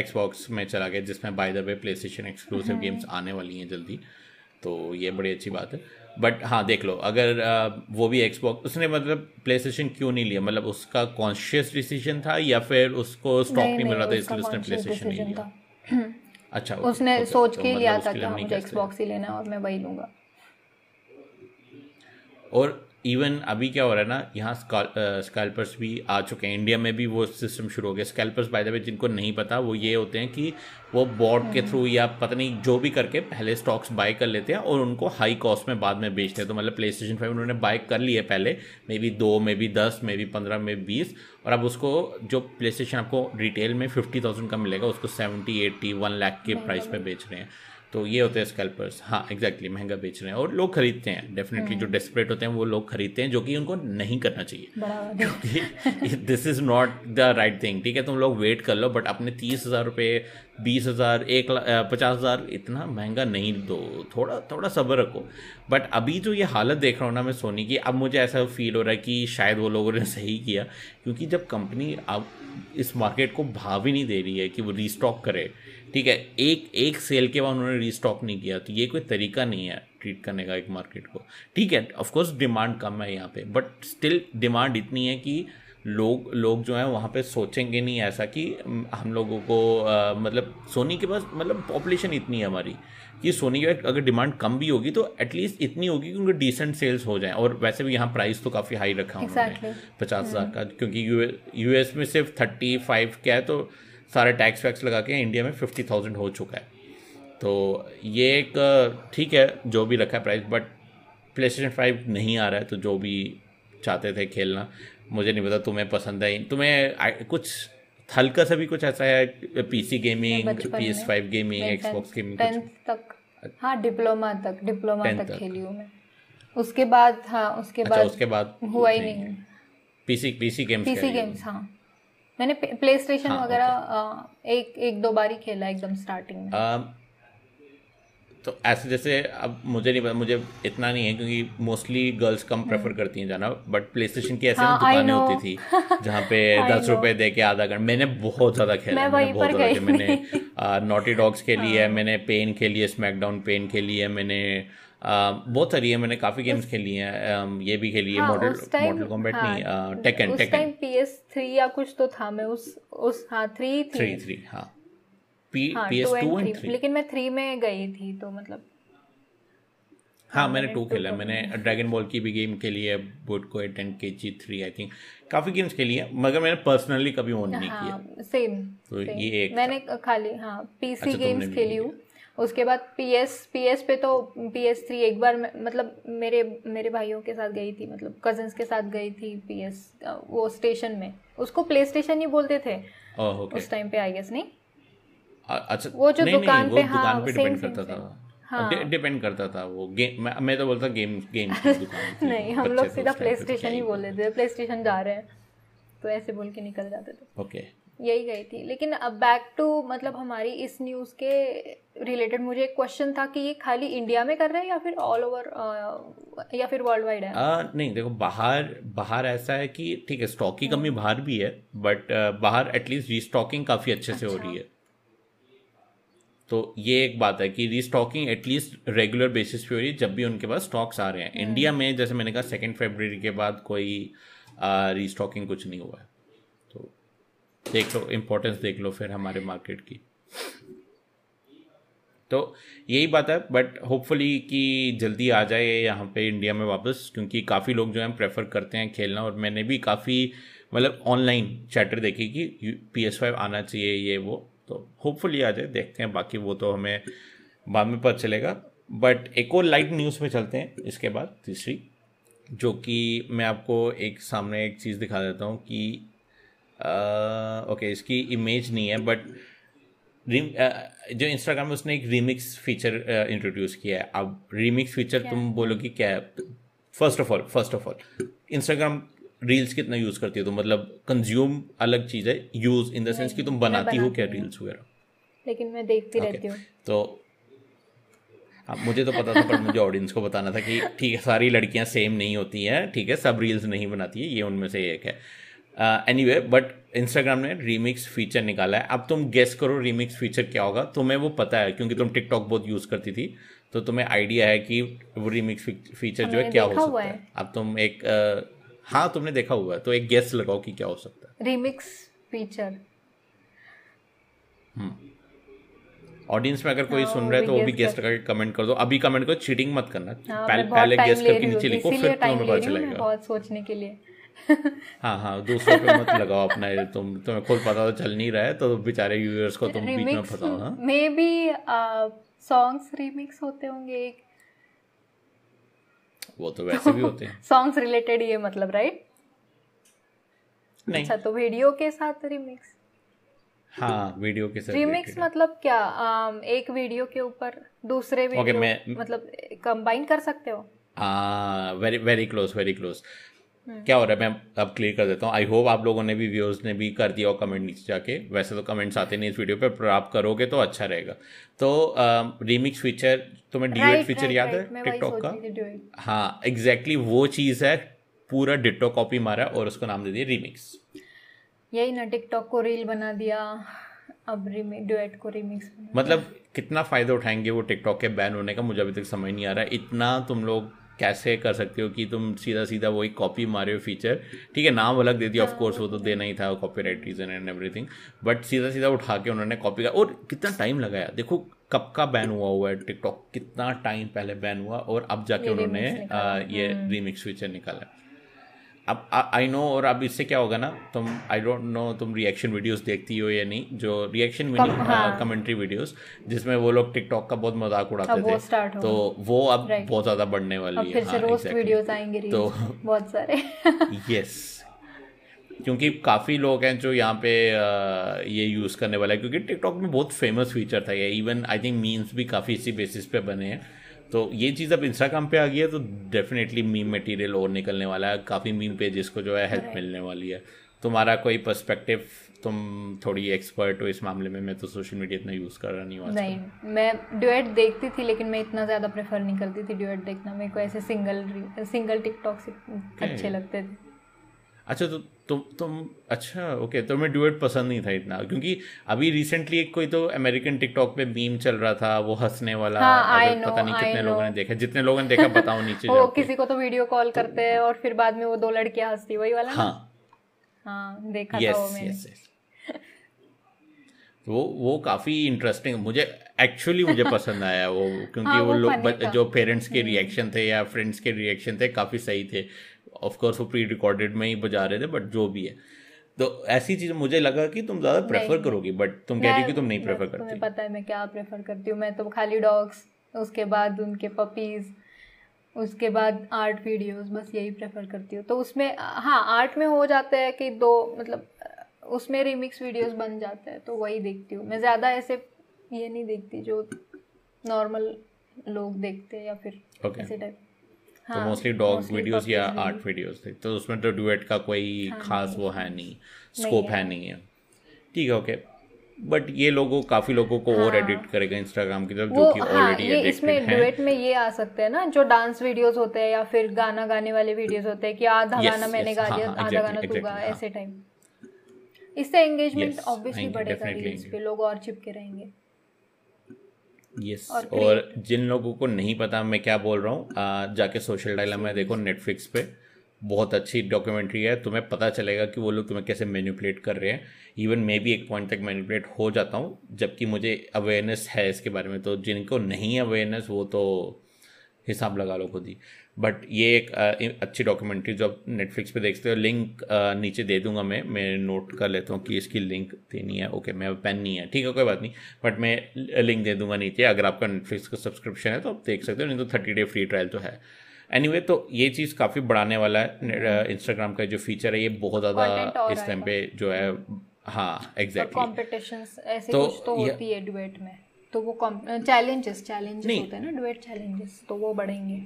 Xbox में चला गया, जिसमें by the way PlayStation exclusive games आने वाली हैं जल्दी, तो ये बड़ी अच्छी बात है. बट हाँ देख लो, अगर वो भी Xbox उसने मतलब PlayStation क्यों नहीं लिया, मतलब उसका कॉन्शियस डिसीजन था या फिर उसको स्टॉक नहीं मिल रहा था इसलिए उसने PlayStation नहीं लिया? अच्छा, उसने सोच के लिया था कि मुझे Xbox ही लेना और मैं वही लूँगा. और इवन अभी क्या हो रहा है ना, यहाँ स्कैल्पर्स भी आ चुके हैं. इंडिया में भी वो सिस्टम शुरू हो गया. स्कैल्पर्स बाय द वे, जिनको नहीं पता, वो ये होते हैं कि वो बॉट के थ्रू या पता नहीं जो भी करके पहले स्टॉक्स बाय कर लेते हैं और उनको हाई कॉस्ट में बाद में बेचते हैं. तो मतलब PlayStation 5 उन्होंने बाय कर लिए पहले, maybe 2, maybe 10, maybe 15, maybe 20, और अब उसको जो PlayStation आपको रिटेल में 50,000 का मिलेगा, उसको 70, 80, 1 लाख के प्राइस पर बेच रहे हैं. तो ये होते हैं स्कैल्पर्स. हाँ एग्जैक्टली, महंगा बेच रहे हैं और लोग खरीदते हैं. डेफिनेटली जो डेस्परेट होते हैं वो लोग खरीदते हैं, जो कि उनको नहीं करना चाहिए, क्योंकि this is not the right thing. ठीक है, तुम लोग वेट कर लो, बट अपने 30,000 रुपये, 20,000, 1,50,000 इतना महंगा नहीं दो. थोड़ा थोड़ा सब्र रखो. बट अभी जो ये हालत देख रहा हूँ ना मैं सोनी की, अब मुझे ऐसा फील हो रहा है कि शायद वो लोगों ने सही किया, क्योंकि जब कंपनी अब इस मार्केट को भाव ही नहीं दे रही है कि वो रीस्टॉक करे. ठीक है, एक सेल के बाद उन्होंने रीस्टॉक नहीं किया, तो ये कोई तरीका नहीं है ट्रीट करने का एक मार्केट को. ठीक है, ऑफकोर्स डिमांड कम है यहाँ पे, बट स्टिल डिमांड इतनी है कि लोग जो हैं वहाँ पे सोचेंगे नहीं ऐसा कि हम लोगों को मतलब सोनी के पास मतलब पॉपुलेशन इतनी है हमारी कि सोनी के अगर डिमांड कम भी होगी तो एटलीस्ट इतनी होगी कि उनके डिसेंट सेल्स हो जाएं. और वैसे भी यहाँ प्राइस तो काफ़ी हाई रखा उन्होंने 50,000 का, क्योंकि यूएस में सिर्फ 35 का है, तो सारे टैक्स वैक्स लगा के इंडिया में 50,000 हो चुका है. तो ये एक ठीक है जो भी रखा है प्राइस, बट PlayStation 5 नहीं आ रहा है. तो जो भी चाहते थे खेलना, मुझे नहीं पता तुम्हें पसंद है, तुम्हें कुछ हल्का सा भी कुछ ऐसा है PC gaming, PS5 gaming, Xbox gaming? 10th तक, हाँ डिप्लोमा तक खेली हूँ मैं. उसके बाद हाँ उसके बाद हुआ ही नहीं. PC गेम्स हाँ मैंने PlayStation वगैरह एक दो बार ही खेला एकदम स्टार्टिंग में. तो ऐसे जैसे अब मुझे नहीं पता, मुझे इतना नहीं है क्योंकि मोस्टली गर्ल्स कम प्रेफर करती हैं जाना, बट PlayStation की ऐसे दुकानें होती थी जहाँ पे 10 रुपए दे के आधा घंटा. मैंने बहुत ज़्यादा खेला, मैंने नॉटी डॉग्स खेली है, मैंने पेन खेली है, स्मैकडाउन पेन खेली है, मैंने बहुत सारी है, मैंने काफ़ी गेम्स खेली हैं. ये भी खेली है मॉडल कॉम्बैट नहीं, टेकन. PS3 या कुछ तो था, मैं उस हाँ 3 हाँ PS2 एंड 3, लेकिन मैं 3 में गई थी तो मतलब हाँ मैंने 2 खेला, मैंने ड्रैगन बॉल की भी गेम खेली है, बुटकोएट एंड KG3 आई थिंक, काफ़ी गेम्स खेली है मगर मैंने पर्सनली कभी ऑन नहीं किया। सेम, तो ये एक मैंने खाली हाँ PC गेम्स खेली हूँ। उसके बाद PS पे तो PS3 एक बार मतलब मेरे भाइयों के साथ गई थी, मतलब कजन्स के साथ गई थी PS वो स्टेशन में, उसको PlayStation ही बोलते थे उस टाइम पे आई गेस। नहीं अच्छा वो जो दुकान पे हाँ डिपेंड करता था, हाँ डिपेंड करता था वो गेम, मैं तो बोलता गेम की दुकान नहीं हम लोग सीधा PlayStation ही बोल देते थे, PlayStation जा रहे हैं तो ऐसे बोल के निकल जाते थे। ओके यही गई थी। लेकिन अब बैक टू मतलब हमारी इस न्यूज़ के रिलेटेड मुझे एक क्वेश्चन था कि ये खाली इंडिया में कर रहे हैं या फिर ऑल ओवर या फिर वर्ल्ड वाइड है? नहीं देखो बाहर ऐसा है कि ठीक है स्टॉक की कमी बाहर भी है बट बाहर एटलीस्ट रीस्टॉकिंग काफ़ी अच्छे से हो रही है, तो ये एक बात है कि रीस्टॉकिंग एटलीस्ट रेगुलर बेसिस पे हो रही है जब भी उनके पास स्टॉक्स आ रहे हैं। इंडिया में जैसे मैंने कहा 2 फरवरी के बाद कोई रीस्टॉकिंग कुछ नहीं हुआ है, तो देख लो इम्पोर्टेंस देख लो फिर हमारे मार्केट की, तो यही बात है। बट होपफुली कि जल्दी आ जाए यहाँ पे इंडिया में वापस, क्योंकि काफ़ी लोग जो हैं प्रेफर करते हैं खेलना, और मैंने भी काफ़ी मतलब ऑनलाइन चैटर देखी कि PS5 आना चाहिए ये वो, तो होपफुली आ जाए देखते हैं, बाकी वो तो हमें बाद में पता चलेगा। बट एक और लाइट न्यूज़ पे चलते हैं इसके बाद तीसरी, जो कि मैं आपको एक सामने एक चीज़ दिखा देता हूँ कि ओके इसकी इमेज नहीं है बट जो इंस्टाग्राम में उसने एक रीमिक्स फीचर इंट्रोड्यूस किया है। अब रीमिक्स फीचर तुम बोलोगे क्या है? First of all Instagram reels कितना यूज़ करती हो तुम, मतलब कंज्यूम अलग चीज़ है, यूज़ इन द सेंस कि तुम बनाती हो क्या रील्स वगैरह? लेकिन मैं देखती रहती हूँ तो मुझे तो पता था पर मुझे ऑडियंस को बताना था कि ठीक है सारी लड़कियाँ सेम नहीं होती हैं, ठीक है सब रील्स नहीं बनाती है, ये उनमें से एक है। एनीवे बट इंस्टाग्राम ने रीमिक्स फीचर निकाला है। अब तुम गेस करो रीमिक्स फीचर क्या होगा, तुम्हें वो पता है क्योंकि तुम टिकटॉक बहुत यूज़ करती थी तो तुम्हें आइडिया है कि वो रीमिक्स फीचर जो है क्या हो सकता है। अब तुम एक हाँ तुमने देखा हुआ है तो एक गेस लगाओ कि क्या हो सकता है रीमिक्स फीचर। ऑडियंस में अगर कोई सुन रहा है तो वो भी गेस लगा के कमेंट कर दो, अभी कमेंट करो, चीटिंग मत करना, पहले गेस करके नीचे लिखो फिर तुम्हें पता चलेगा। बहुत सोचने के लिए हाँ दूसरों पे मत लगाओ अपना, तुम्हें खुद पता तो चल नहीं रहा है तो बेचारे व्यूअर्स को तुम बीच में फंसाओ। मे बी सॉन्ग्स रीमिक्स होते होंगे, वो तो वैसे भी होते हैं सॉन्ग्स रिलेटेड ये मतलब राइट नहीं। अच्छा तो वीडियो के साथ रीमिक्स, हाँ वीडियो के साथ रीमिक्स मतलब क्या एक वीडियो के ऊपर दूसरे वीडियो मतलब कंबाइन कर सकते हो? वेरी क्लोज क्या हो रहा है मैं अब क्लियर कर देता हूँ। आई होप आप लोगों ने भी व्यूअर्स ने भी कर दिया और कमेंट नीचे जाके, वैसे तो कमेंट्स आते नहीं इस वीडियो पे पर आप करोगे तो अच्छा रहेगा। तो रीमिक्स फीचर तुम्हें डिडुएट फीचर याद है टिकटॉक का? हाँ एग्जैक्टली वो चीज़ है, पूरा डिटो कॉपी मारा और उसको नाम दे दिया रीमिक्स। यही ना टिकटॉक को रील बना दिया, अब डुएट को रीमिक्स। मतलब कितना फ़ायदा उठाएंगे वो टिकटॉक के बैन होने का मुझे अभी तक समझ नहीं आ रहा है। इतना तुम लोग कैसे कर सकते हो कि तुम सीधा वही कॉपी मारे हो फीचर, ठीक है नाम अलग दे दिया ऑफ कोर्स वो तो देना ही था copyright reason and everything, but सीधा उठा के उन्होंने कॉपी का। और कितना टाइम लगाया देखो, कब का बैन हुआ है टिकटॉक, कितना टाइम पहले बैन हुआ और अब जाके उन्होंने ये रीमिक्स फीचर निकाला। अब आई नो, और अब इससे क्या होगा ना, तुम आई डोंट नो तुम रिएक्शन वीडियोस देखती हो या नहीं, जो रिएक्शन कमेंट्री वीडियोस जिसमें वो लोग टिकटॉक का बहुत मजाक उड़ाते थे तो वो अब बहुत ज़्यादा बढ़ने वाली है। हाँ, exactly. तो बहुत सारे यस क्योंकि काफ़ी लोग हैं जो यहाँ पे ये यूज़ करने वाला है क्योंकि टिकटॉक में बहुत फेमस फीचर था ये, इवन आई थिंक मीम्स भी काफ़ी इसी बेसिस पे बने हैं। तो ये चीज़ अब इंस्टाग्राम पे आ गई है तो डेफिनेटली मीम मटेरियल और निकलने वाला है, काफ़ी मीम पेजेस को जो है हेल्प मिलने वाली है। तुम्हारा कोई पर्सपेक्टिव, तुम थोड़ी एक्सपर्ट हो इस मामले में, मैं तो सोशल मीडिया इतना यूज़ कर रहा नहीं, मैं डुएट देखती थी लेकिन मैं इतना ज़्यादा प्रेफर नहीं करती थी डुएट देखना, मेरे को ऐसे सिंगल टिकटॉक से अच्छे लगते थे। अच्छा तो तुम अच्छा ओके तुम्हें डुएट पसंद नहीं था इतना, क्योंकि अभी रिसेंटली कोई तो अमेरिकन टिकटॉक पे मीम चल रहा था वो हंसने वाला। हाँ, पता नहीं कितने लोगों ने देखा, जितने लोगों ने देखा बताओ नीचे वो किसी को तो वीडियो कॉल करते हैं और फिर बाद में वो 2 लड़कियां हंसती वही वाला। हाँ देखा था वो मैंने, वो काफ़ी इंटरेस्टिंग। मुझे एक्चुअली मुझे पसंद आया वो, क्योंकि हाँ, वो लोग जो पेरेंट्स के रिएक्शन थे या फ्रेंड्स के रिएक्शन थे काफ़ी सही थे। ऑफकोर्स वो प्री रिकॉर्डेड में ही बजा रहे थे, बट जो भी है तो ऐसी चीज़ मुझे लगा कि तुम ज़्यादा प्रेफर करोगी, बट तुम कह रही कि तुम नहीं प्रेफर करती। तुम्हें पता है मैं क्या प्रेफर करती हूँ, मैं तो खाली डॉग्स, उसके बाद उनके पपीज़, उसके बाद आर्ट वीडियोस, बस यही प्रेफर करती हूँ। तो उसमें हाँ आर्ट में हो जाता है कि दो मतलब उसमें रिमिक्स वीडियोस बन जाते हैं तो वही देखती हूँ मैं। ज़्यादा ऐसे ये नहीं देखती जो नॉर्मल लोग देखते हैं या फिर ऐसे टाइप। हाँ, तो मोस्टली डॉग वीडियोस या आर्ट वीडियोस थे, तो उसमें तो डुएट का कोई हाँ, खास वो है नहीं, स्कोप है नहीं है। ठीक है ओके, बट ये लोगों काफी लोगों को ओवर एडिट करेगा इंस्टाग्राम की तरफ, जो कि ऑलरेडी एडिटेड है। इसमें डुएट में ये आ सकते हैं ना जो डांस वीडियोस होते हैं या फिर गाना गाने वाले वीडियोस होते हैं कि आधा गाना मैंने गा दिया, आधा गाना तू गा, ऐसे टाइम। इससे एंगेजमेंट ऑब्वियसली बढ़ेगा, रील्स पे लोग और चिपके रहेंगे। यस, और जिन लोगों को नहीं पता मैं क्या बोल रहा हूँ, जाके सोशल डायलमा देखो नेटफ्लिक्स पे, बहुत अच्छी डॉक्यूमेंट्री है। तुम्हें पता चलेगा कि वो लोग तुम्हें कैसे मैनिपुलेट कर रहे हैं। इवन मैं भी एक पॉइंट तक मैनिपुलेट हो जाता हूँ, जबकि मुझे अवेयरनेस है इसके बारे में। तो जिनको नहीं अवेयरनेस वो तो हिसाब लगा लो खुद ही। बट ये एक अच्छी डॉक्यूमेंट्री जो आप नेटफ्लिक्स पे देखते हो, लिंक नीचे दे दूंगा मैं नोट कर लेता हूँ कि इसकी लिंक देनी है। ओके मेरा पेन नहीं है, ठीक है कोई बात नहीं, बट मैं लिंक दे दूंगा नीचे। अगर आपका नेटफ्लिक्स का सब्सक्रिप्शन है तो आप देख सकते हो, नहीं तो 30 डे फ्री ट्रायल तो है। एनीवे तो ये चीज़ काफ़ी बढ़ाने वाला है। इंस्टाग्राम का जो फीचर है ये बहुत ज़्यादा इस टाइम पे जो है हाँ एग्जैक्टली कॉम्पिटिशंस ऐसे कुछ तो होती है डुएट में, तो वो चैलेंजेस होते हैं ना डुएट चैलेंजेस, तो वो बढ़ेंगे।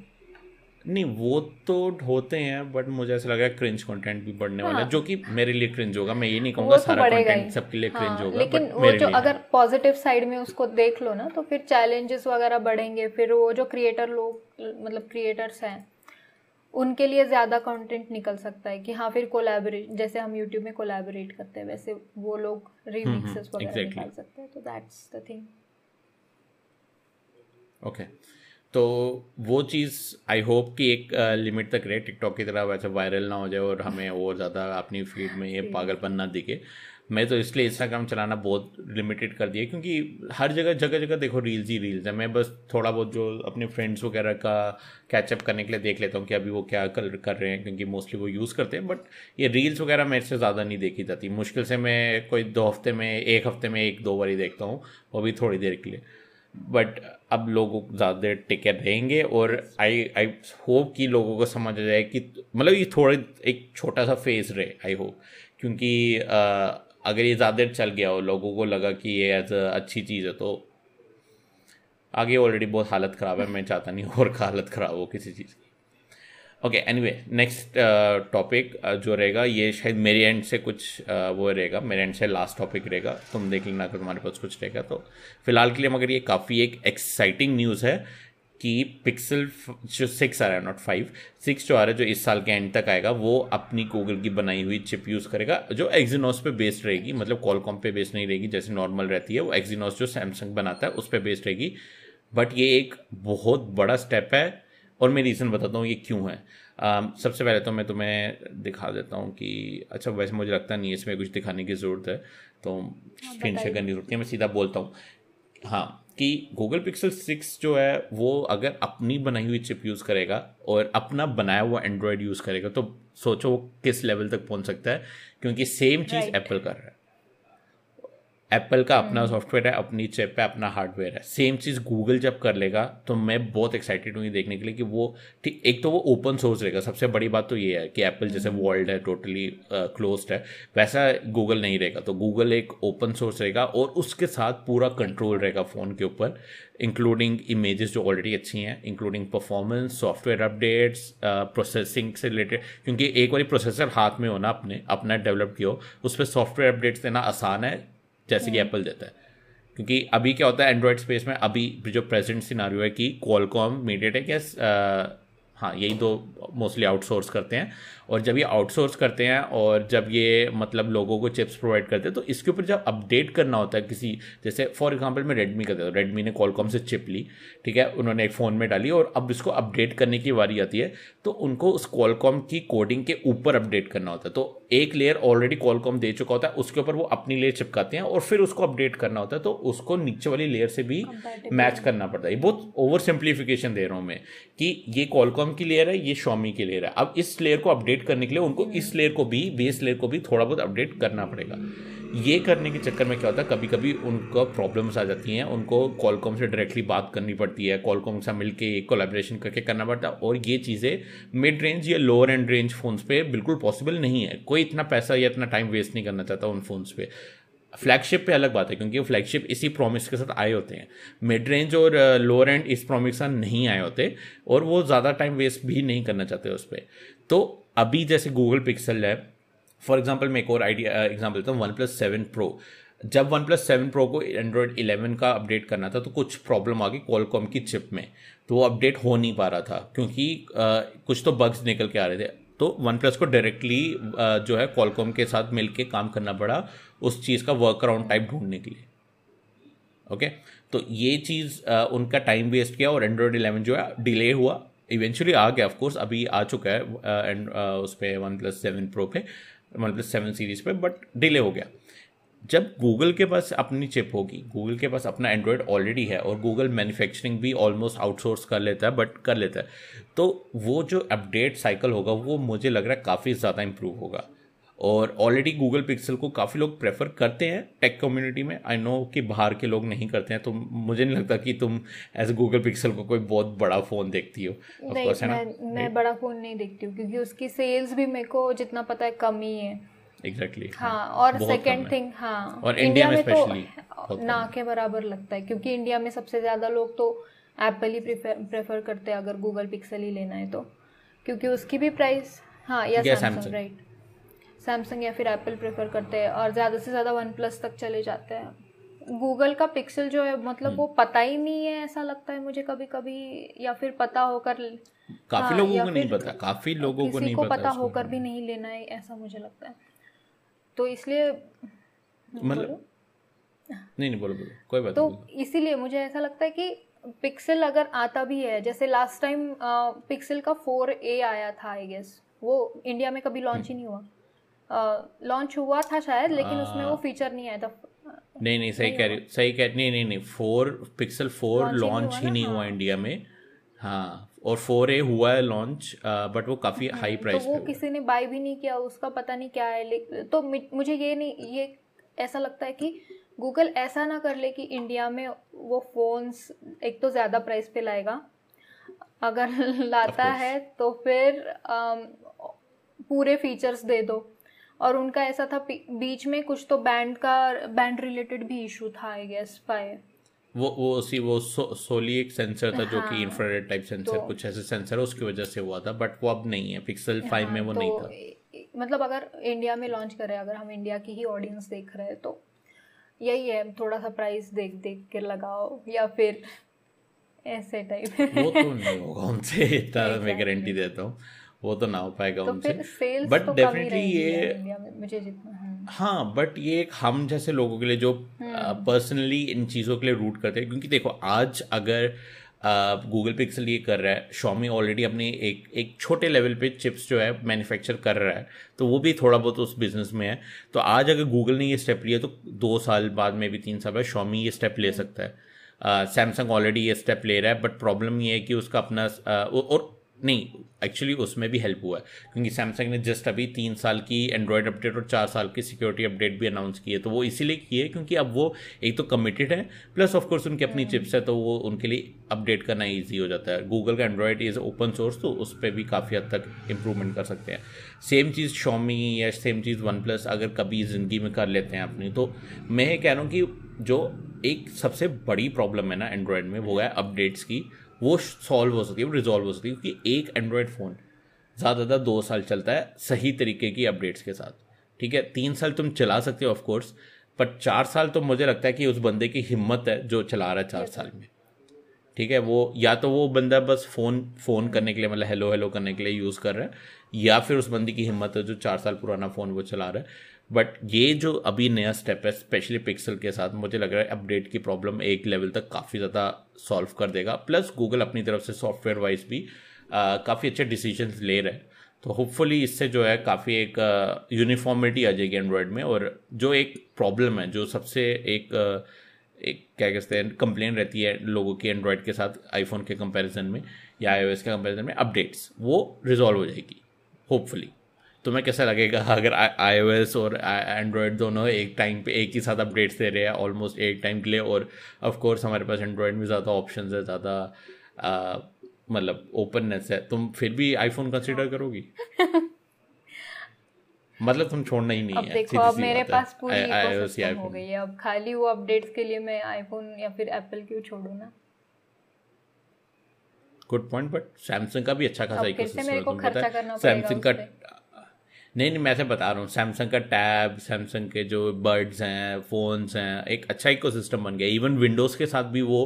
नहीं वो तो होते हैं, बट मुझे ऐसा लगा क्रिंज कंटेंट भी बढ़ने वाला है, जो कि मेरे लिए क्रिंज होगा। मैं ये नहीं कहूँगा सारा कंटेंट सबके लिए क्रिंज होगा, लेकिन वो जो अगर पॉजिटिव साइड में उसको देख लो ना तो फिर चैलेंजेस वगैरह बढ़ेंगे। फिर वो जो क्रिएटर लोग मतलब क्रिएटर्स हैं उनके लिए ज़्यादा कंटेंट निकल सकता है कि हाँ फिर कोलैबोरेट, जैसे हम यूट्यूब में कोलैबोरेट करते हैं वैसे वो लोग रिमिक्सेस वगैरह निकाल सकते हैं। तो दैट्स द थिंग। ओके तो वो चीज़ आई होप कि एक लिमिट तक रहे, टिकटॉक की तरह वैसे वायरल ना हो जाए और हमें और ज़्यादा अपनी फीड में ये पागलपन ना दिखे। मैं तो इसलिए इंस्टाग्राम चलाना बहुत लिमिटेड कर दिया, क्योंकि हर जगह जगह जगह देखो रील्स ही रील्स है। मैं बस थोड़ा बहुत जो अपने फ्रेंड्स वगैरह का कैचअप करने के लिए देख लेता हूँ कि अभी वो क्या कर रहे हैं, क्योंकि मोस्टली वो यूज़ करते हैं। बट ये रील्स वगैरह मेरे से ज़्यादा नहीं देखी जाती, मुश्किल से मैं कोई हफ्ते में 1-2 बार ही देखता हूँ, वो भी थोड़ी देर के लिए। बट अब लोग ज़्यादा देर टिके रहेंगे और आई होप कि लोगों को समझ आ जाए कि मतलब ये थोड़ा एक छोटा सा फेज रहे आई होप, क्योंकि अगर ये ज़्यादा देर चल गया और लोगों को लगा कि ये एज अच्छी चीज़ है तो आगे ऑलरेडी बहुत हालत ख़राब है। मैं चाहता नहीं और हालत ख़राब हो किसी चीज़ की। ओके एनीवे नेक्स्ट टॉपिक जो रहेगा ये शायद मेरे एंड से कुछ वो रहेगा, मेरे एंड से लास्ट टॉपिक रहेगा, तुम देख लेना अगर तुम्हारे पास कुछ रहेगा तो। फिलहाल के लिए मगर ये काफ़ी एक एक्साइटिंग न्यूज़ है कि पिक्सल जो 6 आ रहा है, नॉट 5, 6 जो आ रहा है, जो इस साल के एंड तक आएगा, वो अपनी गूगल की बनाई हुई चिप यूज़ करेगा जो एक्जीनोस पे बेस्ड रहेगी। मतलब कॉलकॉम पे बेस्ड नहीं रहेगी जैसे नॉर्मल रहती है, वो एक्जीनोस जो सैमसंग बनाता है उस पर बेस्ड रहेगी। बट ये एक बहुत बड़ा स्टेप है और मैं रीज़न बताता हूँ ये क्यों है। सबसे पहले तो मैं तुम्हें दिखा देता हूँ कि अच्छा वैसे मुझे लगता नहीं है इसमें कुछ दिखाने की ज़रूरत है, तो स्क्रीन शेयर करने की ज़रूरत है, मैं सीधा बोलता हूँ हाँ कि गूगल पिक्सल 6 जो है वो अगर अपनी बनाई हुई चिप यूज़ करेगा और अपना बनाया हुआ एंड्रॉयड यूज़ करेगा तो सोचो वो किस लेवल तक पहुँच सकता है, क्योंकि सेम चीज़ एप्पल कर रहा है। एप्पल का अपना सॉफ्टवेयर है, अपनी चिप है, अपना हार्डवेयर है। सेम चीज़ गूगल जब कर लेगा तो मैं बहुत एक्साइटेड हूँ ये देखने के लिए कि वो एक तो वो ओपन सोर्स रहेगा। सबसे बड़ी बात तो ये है कि एप्पल जैसे वर्ल्ड है, टोटली क्लोज्ड है, वैसा गूगल नहीं रहेगा। तो गूगल एक ओपन सोर्स रहेगा और उसके साथ पूरा कंट्रोल रहेगा फ़ोन के ऊपर, इंक्लूडिंग इमेजेस जो ऑलरेडी अच्छी हैं, including performance, software updates, processing से रिलेटेड, क्योंकि एक बार प्रोसेसर हाथ में हो ना अपने अपना डेवलप किया हो, उस पर सॉफ्टवेयर अपडेट्स देना आसान है जैसे कि एप्पल देता है। क्योंकि अभी क्या होता है एंड्रॉयड स्पेस में, अभी जो प्रेजेंट सिनारियो है कि क्वालकॉम, मीडियाटेक या हाँ यही दो मोस्टली आउटसोर्स करते हैं, और जब ये आउटसोर्स करते हैं और जब ये मतलब लोगों को चिप्स प्रोवाइड करते हैं तो इसके ऊपर जब अपडेट करना होता है किसी, जैसे फॉर एग्जांपल मैं रेडमी का देता हूँ, रेडमी ने क्वालकॉम से चिप ली, ठीक है, उन्होंने एक फ़ोन में डाली और अब इसको अपडेट करने की बारी आती है तो उनको उस क्वालकॉम की कोडिंग के ऊपर अपडेट करना होता है। तो एक लेयर ऑलरेडी Qualcomm दे चुका होता है, उसके ऊपर वो अपनी लेयर चिपकाते हैं और फिर उसको अपडेट करना होता है, तो उसको नीचे वाली लेयर से भी मैच करना पड़ता है। ये बहुत ओवर सिंप्लीफिकेशन दे रहा हूँ मैं कि ये Qualcomm की लेयर है, ये Xiaomi की लेयर है। अब इस लेयर को अपडेट करने के लिए उनको इस लेयर को भी, बेस लेयर को भी थोड़ा बहुत अपडेट करना पड़ेगा। ये करने के चक्कर में क्या होता है, कभी कभी उनका प्रॉब्लम्स आ जाती हैं, उनको Qualcomm से डायरेक्टली बात करनी पड़ती है, Qualcomm से मिलके कोलैबोरेशन करके करना पड़ता है। और ये चीज़ें मिड रेंज या लोअर एंड रेंज फ़ोन्स पे बिल्कुल पॉसिबल नहीं है। कोई इतना पैसा या इतना टाइम वेस्ट नहीं करना चाहता उन फ़ोन्स पे। फ्लैगशिप पे अलग बात है, क्योंकि फ्लैगशिप इसी प्रॉमिस के साथ आए होते हैं। मिड रेंज और लोअर एंड इस प्रॉमिस के साथ नहीं आए होते और वो ज़्यादा टाइम वेस्ट भी नहीं करना चाहते उस पर। तो अभी जैसे गूगल पिक्सल है, फॉर एग्जाम्पल मैं एक और आइडिया एग्जाम्पल देता हूँ, OnePlus 7 Pro। जब OnePlus 7 Pro को एंड्रॉयड 11 का अपडेट करना था तो कुछ प्रॉब्लम आ गई Qualcomm की चिप में, तो वो अपडेट हो नहीं पा रहा था क्योंकि कुछ तो बग्स निकल के आ रहे थे। तो OnePlus को डायरेक्टली जो है Qualcomm के साथ मिलके काम करना पड़ा उस चीज़ का वर्क अराउंड टाइप ढूंढने के लिए। ओके, तो ये चीज़ उनका टाइम वेस्ट किया और एंड्रॉयड 11 जो है डिले हुआ, इवेंचुअली आ गया। ऑफकोर्स अभी आ चुका है उस पर OnePlus 7 Pro पे, OnePlus 7 सीरीज़ पे, बट डिले हो गया। जब गूगल के पास अपनी चिप होगी, गूगल के पास अपना एंड्रॉयड ऑलरेडी है और गूगल मैन्युफैक्चरिंग भी ऑलमोस्ट आउटसोर्स कर लेता है, बट कर लेता है, तो वो जो अपडेट साइकिल होगा वो मुझे लग रहा है काफ़ी ज़्यादा इंप्रूव होगा। और ऑलरेडी गूगल पिक्सल को काफ़ी लोग प्रेफर करते हैं टेक कम्युनिटी में, आई नो कि बाहर के लोग नहीं करते हैं, तो मुझे नहीं लगता कि तुम एज गूगल पिक्सल को कोई बहुत बड़ा फ़ोन देखती हो। ऑफकोर्स है ना, मैं बड़ा फ़ोन नहीं देखती हूँ क्योंकि उसकी सेल्स भी मेरे को जितना पता है कम ही है। एग्जैक्टली exactly, हाँ, और सेकेंड थिंग हाँ, और इंडिया में स्पेशली ना के बराबर लगता है क्योंकि इंडिया में सबसे ज़्यादा लोग तो एप्पल ही प्रेफर करते हैं अगर गूगल पिक्सल ही लेना है तो, क्योंकि उसकी भी प्राइस हाँ या सैमसंग, राइट, सैमसंग या फिर एप्पल प्रेफर करते हैं और ज़्यादा से ज़्यादा OnePlus तक चले जाते हैं। गूगल का पिक्सल जो है मतलब वो पता ही नहीं है ऐसा लगता है मुझे कभी कभी, या फिर पता होकर काफ़ी लोगों को नहीं पता, काफ़ी लोगों को नहीं पता होकर भी नहीं लेना है ऐसा मुझे लगता है। तो इसलिए मतलब नहीं बोलो कोई बात तो नहीं। इसीलिए मुझे ऐसा लगता है कि पिक्सल अगर आता भी है, जैसे लास्ट टाइम पिक्सल का 4A आया था आई गेस, वो इंडिया में कभी लॉन्च ही नहीं हुआ। लॉन्च हुआ था शायद लेकिन उसमें वो फीचर नहीं आया था। नहीं सही कह रही नहीं 4 पिक्सल 4 लॉन्च ही नहीं हुआ इंडिया में हाँ, और 4A हुआ है लॉन्च बट वो काफ़ी हाई प्राइस पे, वो किसी ने बाय भी नहीं किया, उसका पता नहीं क्या है। तो मुझे ये ऐसा लगता है कि गूगल ऐसा ना कर ले कि इंडिया में वो फोन्स एक तो ज़्यादा प्राइस पे लाएगा, अगर लाता है तो फिर पूरे फीचर्स दे दो। और उनका ऐसा था बीच में कुछ तो बैंड रिलेटेड भी इशू था आई गेस पाए, वो उसी वो सोली एक सेंसर था जो कि इंफ्रारेड टाइप सेंसर तो, कुछ ऐसे सेंसर उसकी वजह से हुआ था, बट वो अब नहीं है पिक्सल 5 में वो तो, नहीं था। मतलब अगर इंडिया में लॉन्च करें, अगर हम इंडिया की ही ऑडियंस देख रहे हैं तो यही है, थोड़ा सा प्राइस देख के लगाओ या फिर ऐसे टाइप वो तो नहीं होगा उनसे, इतना मैं गारंटी देता हूँ वो तो ना हो पाएगा उनसे। बट डेफिनेटली ये मुझे जितना हाँ, बट ये एक हम जैसे लोगों के लिए जो पर्सनली इन चीज़ों के लिए रूट करते हैं, क्योंकि देखो आज अगर गूगल पिक्सल ये कर रहा है, Xiaomi ऑलरेडी अपने एक छोटे लेवल पे चिप्स जो है मैन्युफैक्चर कर रहा है, तो वो भी थोड़ा बहुत उस बिजनेस में है। तो आज अगर गूगल ने ये स्टेप लिया तो 2 साल बाद में भी 3 साल बाद Xiaomi ये स्टेप ले सकता है। सैमसंग ऑलरेडी ये स्टेप ले रहा है, बट प्रॉब्लम ये है कि उसका अपना और नहीं एक्चुअली उसमें भी हेल्प हुआ है क्योंकि सैमसंग ने जस्ट अभी 3 साल की एंड्रॉयड अपडेट और 4 साल की सिक्योरिटी अपडेट भी अनाउंस की है। तो वो इसीलिए किए क्योंकि अब वो एक तो कमिटेड है, प्लस ऑफकोर्स उनकी अपनी चिप्स है, तो वो उनके लिए अपडेट करना ईजी हो जाता है। गूगल का एंड्रॉयड इज़ ओपन सोर्स, तो उस पर भी काफ़ी हद तक इम्प्रूवमेंट कर सकते हैं। सेम चीज़ Xiaomi या सेम चीज़ OnePlus अगर कभी ज़िंदगी में कर लेते हैं अपनी, तो मैं ये कह रहा हूँ कि जो एक सबसे बड़ी प्रॉब्लम है ना एंड्रॉयड में वो है अपडेट्स की, वो सॉल्व हो सकती है, रिजॉल्व हो सकती है, क्योंकि एक एंड्रॉयड फ़ोन ज़्यादा 2 साल चलता है सही तरीके की अपडेट्स के साथ। ठीक है, 3 साल तुम चला सकते हो ऑफकोर्स, पर 4 साल तो मुझे लगता है कि उस बंदे की हिम्मत है जो चला रहा है 4 साल में। ठीक है, वो या तो वो बंदा बस फ़ोन करने के लिए मतलब हेलो हेलो करने के लिए यूज़ कर रहा है, या फिर उस बंदी की हिम्मत है जो 4 साल पुराना फ़ोन वो चला रहा है। बट ये जो अभी नया स्टेप है स्पेशली पिक्सल के साथ, मुझे लग रहा है अपडेट की प्रॉब्लम एक लेवल तक काफ़ी ज़्यादा सॉल्व कर देगा। प्लस गूगल अपनी तरफ से सॉफ्टवेयर वाइज भी काफ़ी अच्छे डिसीजंस ले रहे हैं, तो होपफुली इससे जो है काफ़ी एक यूनिफॉर्मिटी आ जाएगी एंड्रॉयड में। और जो एक प्रॉब्लम है, जो सबसे एक क्या कहते हैं कंप्लेन रहती है लोगों की एंड्रॉयड के साथ आईफोन के कंपैरिजन में या आईओएस के कंपैरिजन में, अपडेट्स, वो रिजॉल्व हो जाएगी होपफुली। तुम्हें कैसा लगेगा अगर आईओएस और एंड्रॉयड दोनों एक टाइम पे एक ही साथ अपडेट्स दे रहे हैं ऑलमोस्ट एक टाइम के लिए? और ऑफकोर्स हमारे पास एंड्रॉयड में ज़्यादा ऑप्शन है, ज़्यादा मतलब ओपननेस है। तुम फिर भी आईफोन कंसीडर करोगी? मतलब तुम छोड़ना ही नहीं अब है। देखो अब मेरे पास पूरी इकोसिस्टम हो गई है, अब खाली वो अपडेट्स के लिए मैं आईफोन या फिर एप्पल क्यों छोड़ूं ना। Good point. बट सैमसंग का भी अच्छा खासा इकोसिस्टम है। सैमसंग का नहीं, मैं से बता रहा हूँ, सैमसंग का टैब, सैमसंग के जो बर्ड्स हैं, फ़ोन्स हैं, एक अच्छा इकोसिस्टम बन गया। इवन विंडोज़ के साथ भी वो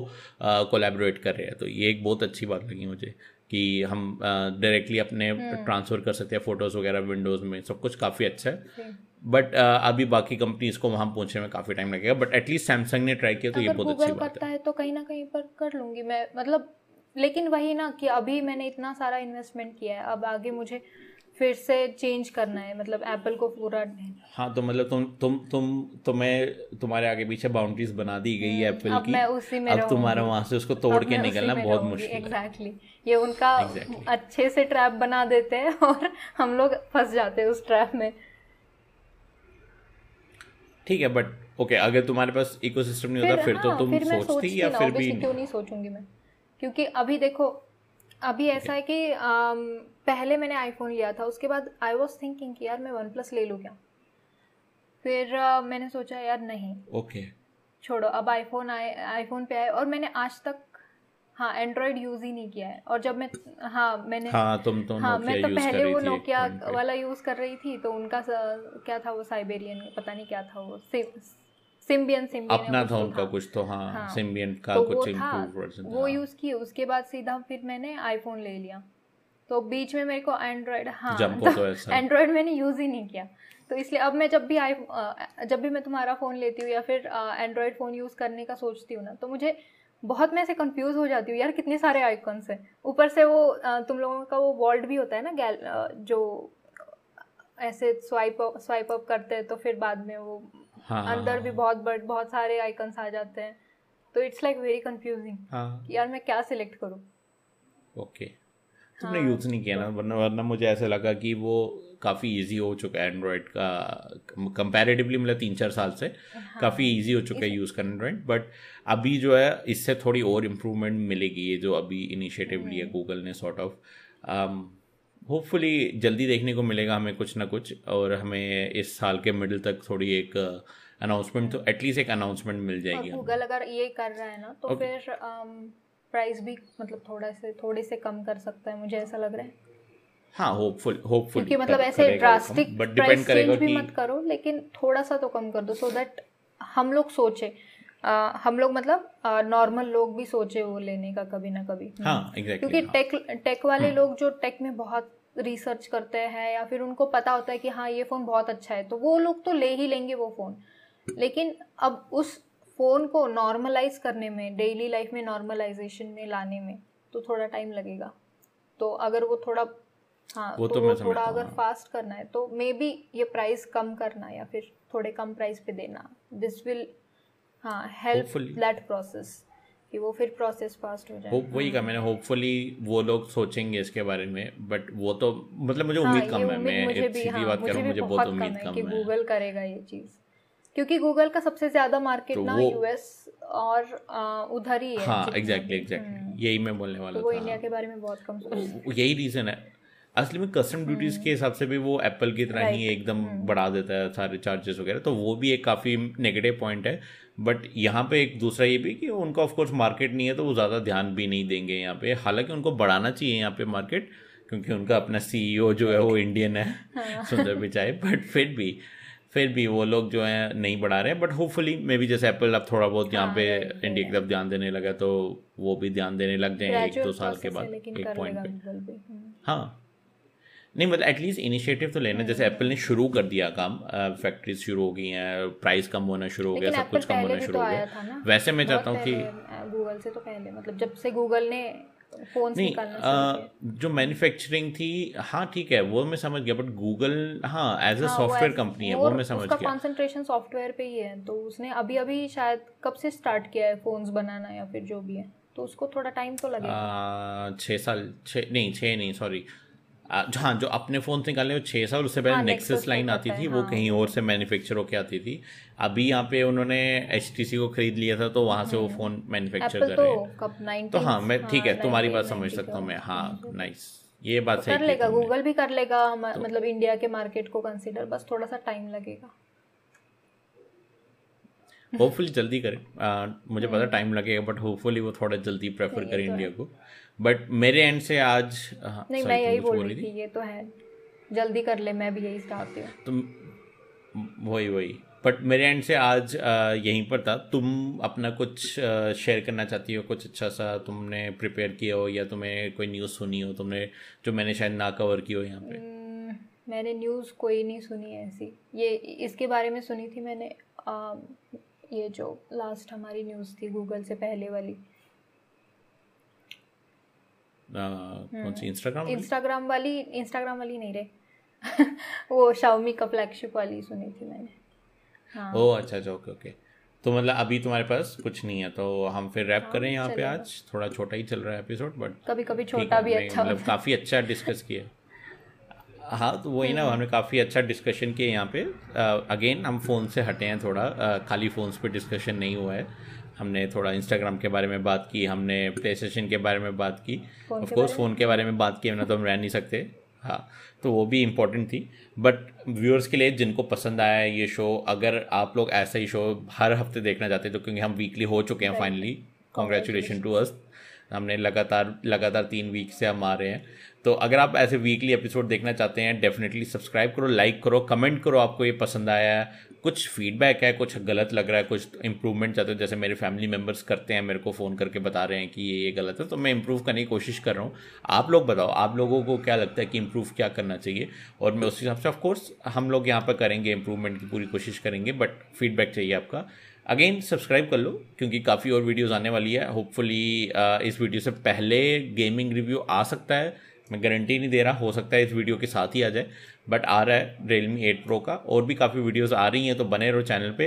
कोलैबोरेट कर रहे हैं, तो ये एक बहुत अच्छी बात लगी मुझे कि हम डायरेक्टली अपने ट्रांसफ़र कर सकते हैं फ़ोटोज़ वगैरह विंडोज़ में, सब कुछ काफ़ी अच्छा है। बट अभी बाकी कंपनीज़ को वहाँ पहुँचने में काफ़ी टाइम लगेगा, बट एटलीस्ट सैमसंग ने ट्राई किया तो ये बहुत अच्छी बात है। तो कहीं ना कहीं पर कर लूँगी मैं, मतलब लेकिन वही ना कि अभी मैंने इतना सारा इन्वेस्टमेंट किया है, अब आगे मुझे फिर से चेंज करना है, मतलब एप्पल को पूरा। हाँ, तो मतलब तुम्हें तुम्हारे आगे पीछे बाउंड्रीज बना दी गई है एप्पल की, मैं उसी में अब तुम्हारा वहाँ से उसको तोड़ के निकलना बहुत मुश्किल है। एग्जैक्टली, ये उनका अच्छे से ट्रैप बना देते हैं और हम लोग फंस जाते हैं उस ट्रैप में। ठीक है, बट ओके, अगर तुम्हारे पास इकोसिस्टम नहीं होता फिर तो तुम सोचती या फिर भी क्यों नहीं सोचूंगी मैं, क्योंकि अभी देखो अभी ऐसा है कि पहले मैंने आईफोन लिया था, उसके बाद आई वॉज थिंकिंग कि यार मैं वन प्लस ले लूँ क्या, फिर मैंने सोचा यार नहीं, ओके छोड़ो, अब आईफोन पे आए और मैंने आज तक एंड्रॉयड यूज़ ही नहीं किया है। और जब मैं मैं तो पहले वो नोकिया वाला यूज़ कर रही थी, तो उनका क्या था वो साइबेरियन पता नहीं क्या था वो सिम्बियन अपना था उनका कुछ, तो सिम्बियन का कुछ इंप्रूव्ड वर्जन वो यूज़ की। उसके बाद सीधा फिर मैंने आईफोन ले लिया, तो बीच में मेरे को एंड्रॉयड एंड्रॉयड मैंने यूज़ ही नहीं किया। तो इसलिए अब मैं जब भी मैं तुम्हारा फ़ोन लेती हूँ या फिर एंड्रॉयड फ़ोन यूज़ करने का सोचती हूँ ना, तो मुझे बहुत मैं ऐसे कंफ्यूज हो जाती हूँ यार, कितने सारे आइकॉन्स हैं, ऊपर से वो तुम लोगों का वो वर्ल्ड भी होता है ना, जो ऐसे स्वाइप अप करते हैं तो फिर बाद में वो अंदर भी बहुत सारे आइकन्स आ जाते हैं, तो इट्स लाइक वेरी कंफ्यूजिंग यार मैं क्या सिलेक्ट करूँ। ओके, तुमने यूज़ नहीं किया ना, वरना मुझे ऐसा लगा कि वो काफ़ी इजी हो चुका है एंड्रॉयड का कंपैरेटिवली, मतलब 3-4 साल से काफ़ी इजी हो चुका है यूज़ करना एंड्रॉयड। बट अभी जो है इससे थोड़ी और इम्प्रूवमेंट मिलेगी, ये जो अभी इनिशिएटिव लिया गूगल ने सॉर्ट ऑफ, होपफुली जल्दी देखने को मिलेगा हमें कुछ ना कुछ, और हमें इस साल के मिडिल तक थोड़ी एक अनाउंसमेंट, तो एटलीस्ट एक अनाउंसमेंट मिल जाएगी। गूगल अगर ये कर रहा है ना तो फिर प्राइस भी मतलब थोड़े से कम कर सकता है, मुझे ऐसा लग रहा है। हाँ, होपफुल क्योंकि मतलब ऐसे ड्रास्टिक प्राइस चेंज भी मत करो, लेकिन थोड़ा सा तो कम कर दो, सो दैट हम लोग सोचे, हम लोग मतलब नॉर्मल लोग भी सोचे वो लेने का कभी ना कभी। हाँ, exactly, क्योंकि टेक वाले लोग जो टेक में बहुत रिसर्च करते हैं या फिर उनको पता होता है कि हाँ ये फ़ोन बहुत अच्छा है, तो वो लोग तो ले ही लेंगे वो फ़ोन। लेकिन अब उस फ़ोन को नॉर्मलाइज करने में, डेली लाइफ में नॉर्मलाइजेशन में लाने में तो थोड़ा टाइम लगेगा, तो अगर वो थोड़ा थोड़ा अगर फास्ट करना है तो मे बी ये प्राइस कम करना या फिर थोड़े कम प्राइस पे देना, this will help that process कि वो फिर प्रोसेस फास्ट हो जाए। वही का मैंने होपफुली वो लोग सोचेंगे इसके बारे में, बट वो तो मतलब मुझे उम्मीद कम है, मैं सीधी बात करूं मुझे बहुत उम्मीद कम है कि गूगल करेगा ये चीज़, क्योंकि गूगल का सबसे ज़्यादा मार्केट ना यूएस और उधर ही है। हाँ, एग्जैक्टली, यही मैं बोलने वाला था, वो इंडिया के बारे में बहुत कम सोचते हैं, यही रीज़न है। असली में कस्टम ड्यूटीज़ के हिसाब से भी वो एप्पल की तरह ही एकदम बढ़ा देता है सारे चार्जेस वगैरह, तो वो भी एक काफ़ी नेगेटिव पॉइंट है। बट यहाँ पे एक दूसरा ये भी कि उनका ऑफकोर्स मार्केट नहीं है, तो वो ज़्यादा ध्यान भी नहीं देंगे यहाँ पे, हालांकि उनको बढ़ाना चाहिए यहाँ पे मार्केट, क्योंकि उनका अपना CEO जो है वो इंडियन है, सुंदर पिचाई। बट फिर भी वो लोग जो है नहीं बढ़ा रहे हैं, बट होपफुली मे बी जैसे एप्पल अब थोड़ा बहुत यहाँ पे इंडिया की तरफ ध्यान देने लगा तो वो भी ध्यान देने लग जाएंगे 1-2 साल के बाद एक पॉइंट पे। हाँ, नहीं मतलब एटलीस्ट इनिशिएटिव तो लेना, जैसे एप्पल ने शुरू कर दिया काम, फैक्ट्रीज शुरू हो गई हैं, प्राइस कम होना शुरू हो गया, सब कुछ कम होना शुरू हो गया। वैसे मैं चाहता हूँ कि गूगल से तो पहले, मतलब जब से गूगल ने फोन्स निकालना चाहिए जो मैन्युफैक्चरिंग थी। हाँ ठीक है वो मैं समझ गया, बट गूगल हाँ एज अ सॉफ्टवेयर कंपनी है वो मैं समझ गया, उसका कंसंट्रेशन सॉफ्टवेयर पे ही है। तो उसने अभी अभी शायद कब से स्टार्ट किया है फोन्स बनाना या फिर जो भी है, तो उसको थोड़ा टाइम तो लगेगा। 6 साल, सॉरी हाँ जो अपने फ़ोन से निकाले वो 6 साल, उससे पहले नेक्सस लाइन आती थी वो कहीं और से मैन्युफैक्चर होके आती थी। अभी यहाँ पे उन्होंने HTC को खरीद लिया था तो वहाँ से वो फ़ोन मैन्युफैक्चर कर रहे हैं। तो हाँ मैं ठीक है तुम्हारी बात समझ सकता हूँ मैं। हाँ नाइस, ये बात सही, कर लेगा गूगल भी कर लेगा, मतलब इंडिया के मार्केट को कंसिडर, बस थोड़ा सा टाइम लगेगा। होपफुली जल्दी करें, मुझे पता टाइम लगेगा बट होपफुली वो थोड़ा जल्दी प्रेफर करें इंडिया को। बट मेरे एंड से आज नहीं मैं यही बोल रही थी, ये तो है जल्दी कर ले, मैं भी यही चाहती हूँ। तुम वही बट मेरे एंड से आज यहीं पर था। तुम अपना कुछ शेयर करना चाहती हो, कुछ अच्छा सा तुमने प्रिपेयर किया हो या तुम्हें कोई न्यूज़ सुनी हो तुमने जो मैंने शायद ना कवर की हो यहाँ पे? मैंने न्यूज़ कोई नहीं सुनी ऐसी, ये इसके बारे में सुनी थी मैंने ये जो लास्ट हमारी न्यूज़ थी गूगल से पहले वाली कौन सी इंस्टाग्राम वाली नहीं रे वो शाओमी का फ्लैगशिप वाली सुनी थी मैंने। हाँ। ओ अच्छा जो ओके तो मतलब अभी तुम्हारे पास कुछ नहीं है तो हम फिर रैप करें यहाँ पे। आज थोड़ा छोटा ही चल रहा है एपिसोड बट कभी कभी छोटा भी अच्छा, मतलब काफ़ी अच्छा डिस्कस किया। हाँ तो वही ना, हमने काफ़ी अच्छा डिस्कशन किया यहाँ पे। अगेन हम फ़ोन से हटे हैं थोड़ा, खाली फ़ोन्स पे डिस्कशन नहीं हुआ है। हमने थोड़ा इंस्टाग्राम के बारे में बात की, हमने प्लेस्टेशन के बारे में बात की, ऑफ कोर्स फ़ोन के बारे में बात की, वरना तो हम रह नहीं सकते। हाँ तो वो भी इम्पोर्टेंट थी। बट व्यूअर्स के लिए जिनको पसंद आया है ये शो, अगर आप लोग ऐसा ही शो हर हफ्ते देखना चाहते तो क्योंकि हम वीकली हो चुके हैं फाइनली, कॉन्ग्रेचुलेशन टू अस, हमने लगातार 3 वीक से हम आ रहे हैं। तो अगर आप ऐसे वीकली एपिसोड देखना चाहते हैं डेफिनेटली सब्सक्राइब करो, लाइक करो, कमेंट करो, आपको ये पसंद आया है, कुछ फीडबैक है, कुछ गलत लग रहा है, कुछ इम्प्रूवमेंट चाहते हो। जैसे मेरे फैमिली मेम्बर्स करते हैं, मेरे को फ़ोन करके बता रहे हैं कि ये गलत है, तो मैं इम्प्रूव करने की कोशिश कर रहा हूँ। आप लोग बताओ आप लोगों को क्या लगता है कि इम्प्रूव क्या करना चाहिए, और मैं उस हिसाब से ऑफकोर्स हम लोग यहाँ पर करेंगे, इम्प्रूवमेंट की पूरी कोशिश करेंगे, बट फीडबैक चाहिए आपका। अगेन सब्सक्राइब कर लो क्योंकि काफ़ी और वीडियोस आने वाली है। होपफुली इस वीडियो से पहले गेमिंग रिव्यू आ सकता है, मैं गारंटी नहीं दे रहा, हो सकता है इस वीडियो के साथ ही आ जाए, बट आ रहा है Realme 8 Pro का। और भी काफ़ी वीडियोस आ रही हैं तो बने रहो चैनल पे।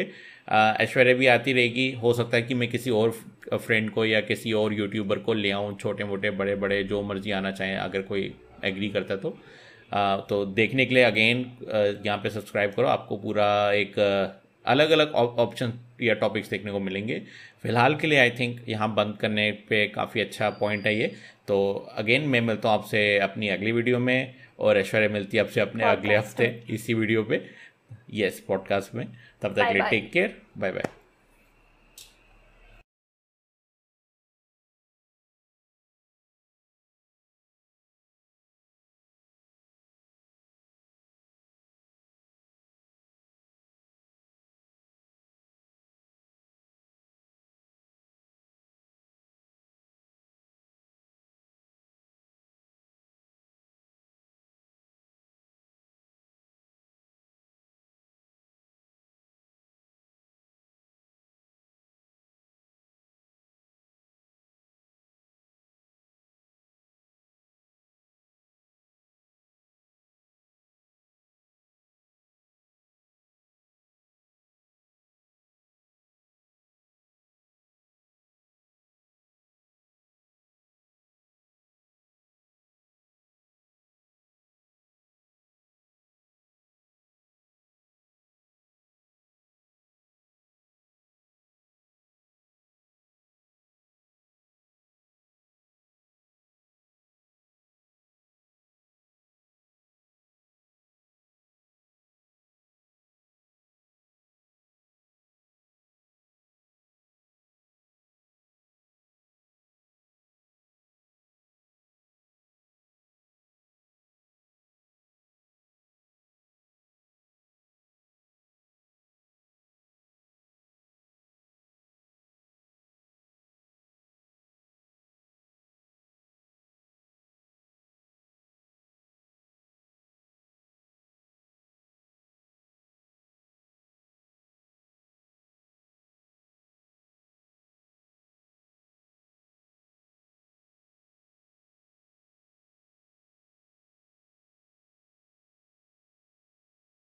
ऐश्वर्या भी आती रहेगी, हो सकता है कि मैं किसी और फ्रेंड को या किसी और यूट्यूबर को ले आऊँ, छोटे मोटे बड़े बड़े जो मर्जी आना चाहें अगर कोई एग्री करता है तो देखने के लिए अगेन यहाँ पर सब्सक्राइब करो, आपको पूरा एक अलग अलग ऑप्शन या टॉपिक्स देखने को मिलेंगे। फिलहाल के लिए आई थिंक यहाँ बंद करने पे काफ़ी अच्छा पॉइंट है ये। तो अगेन मैं मिलता हूँ आपसे अपनी अगली वीडियो में और ऐश्वर्या मिलती है आपसे अपने अगले हफ्ते इसी वीडियो पे, यस पॉडकास्ट में। तब तक के लिए टेक केयर, बाय बाय।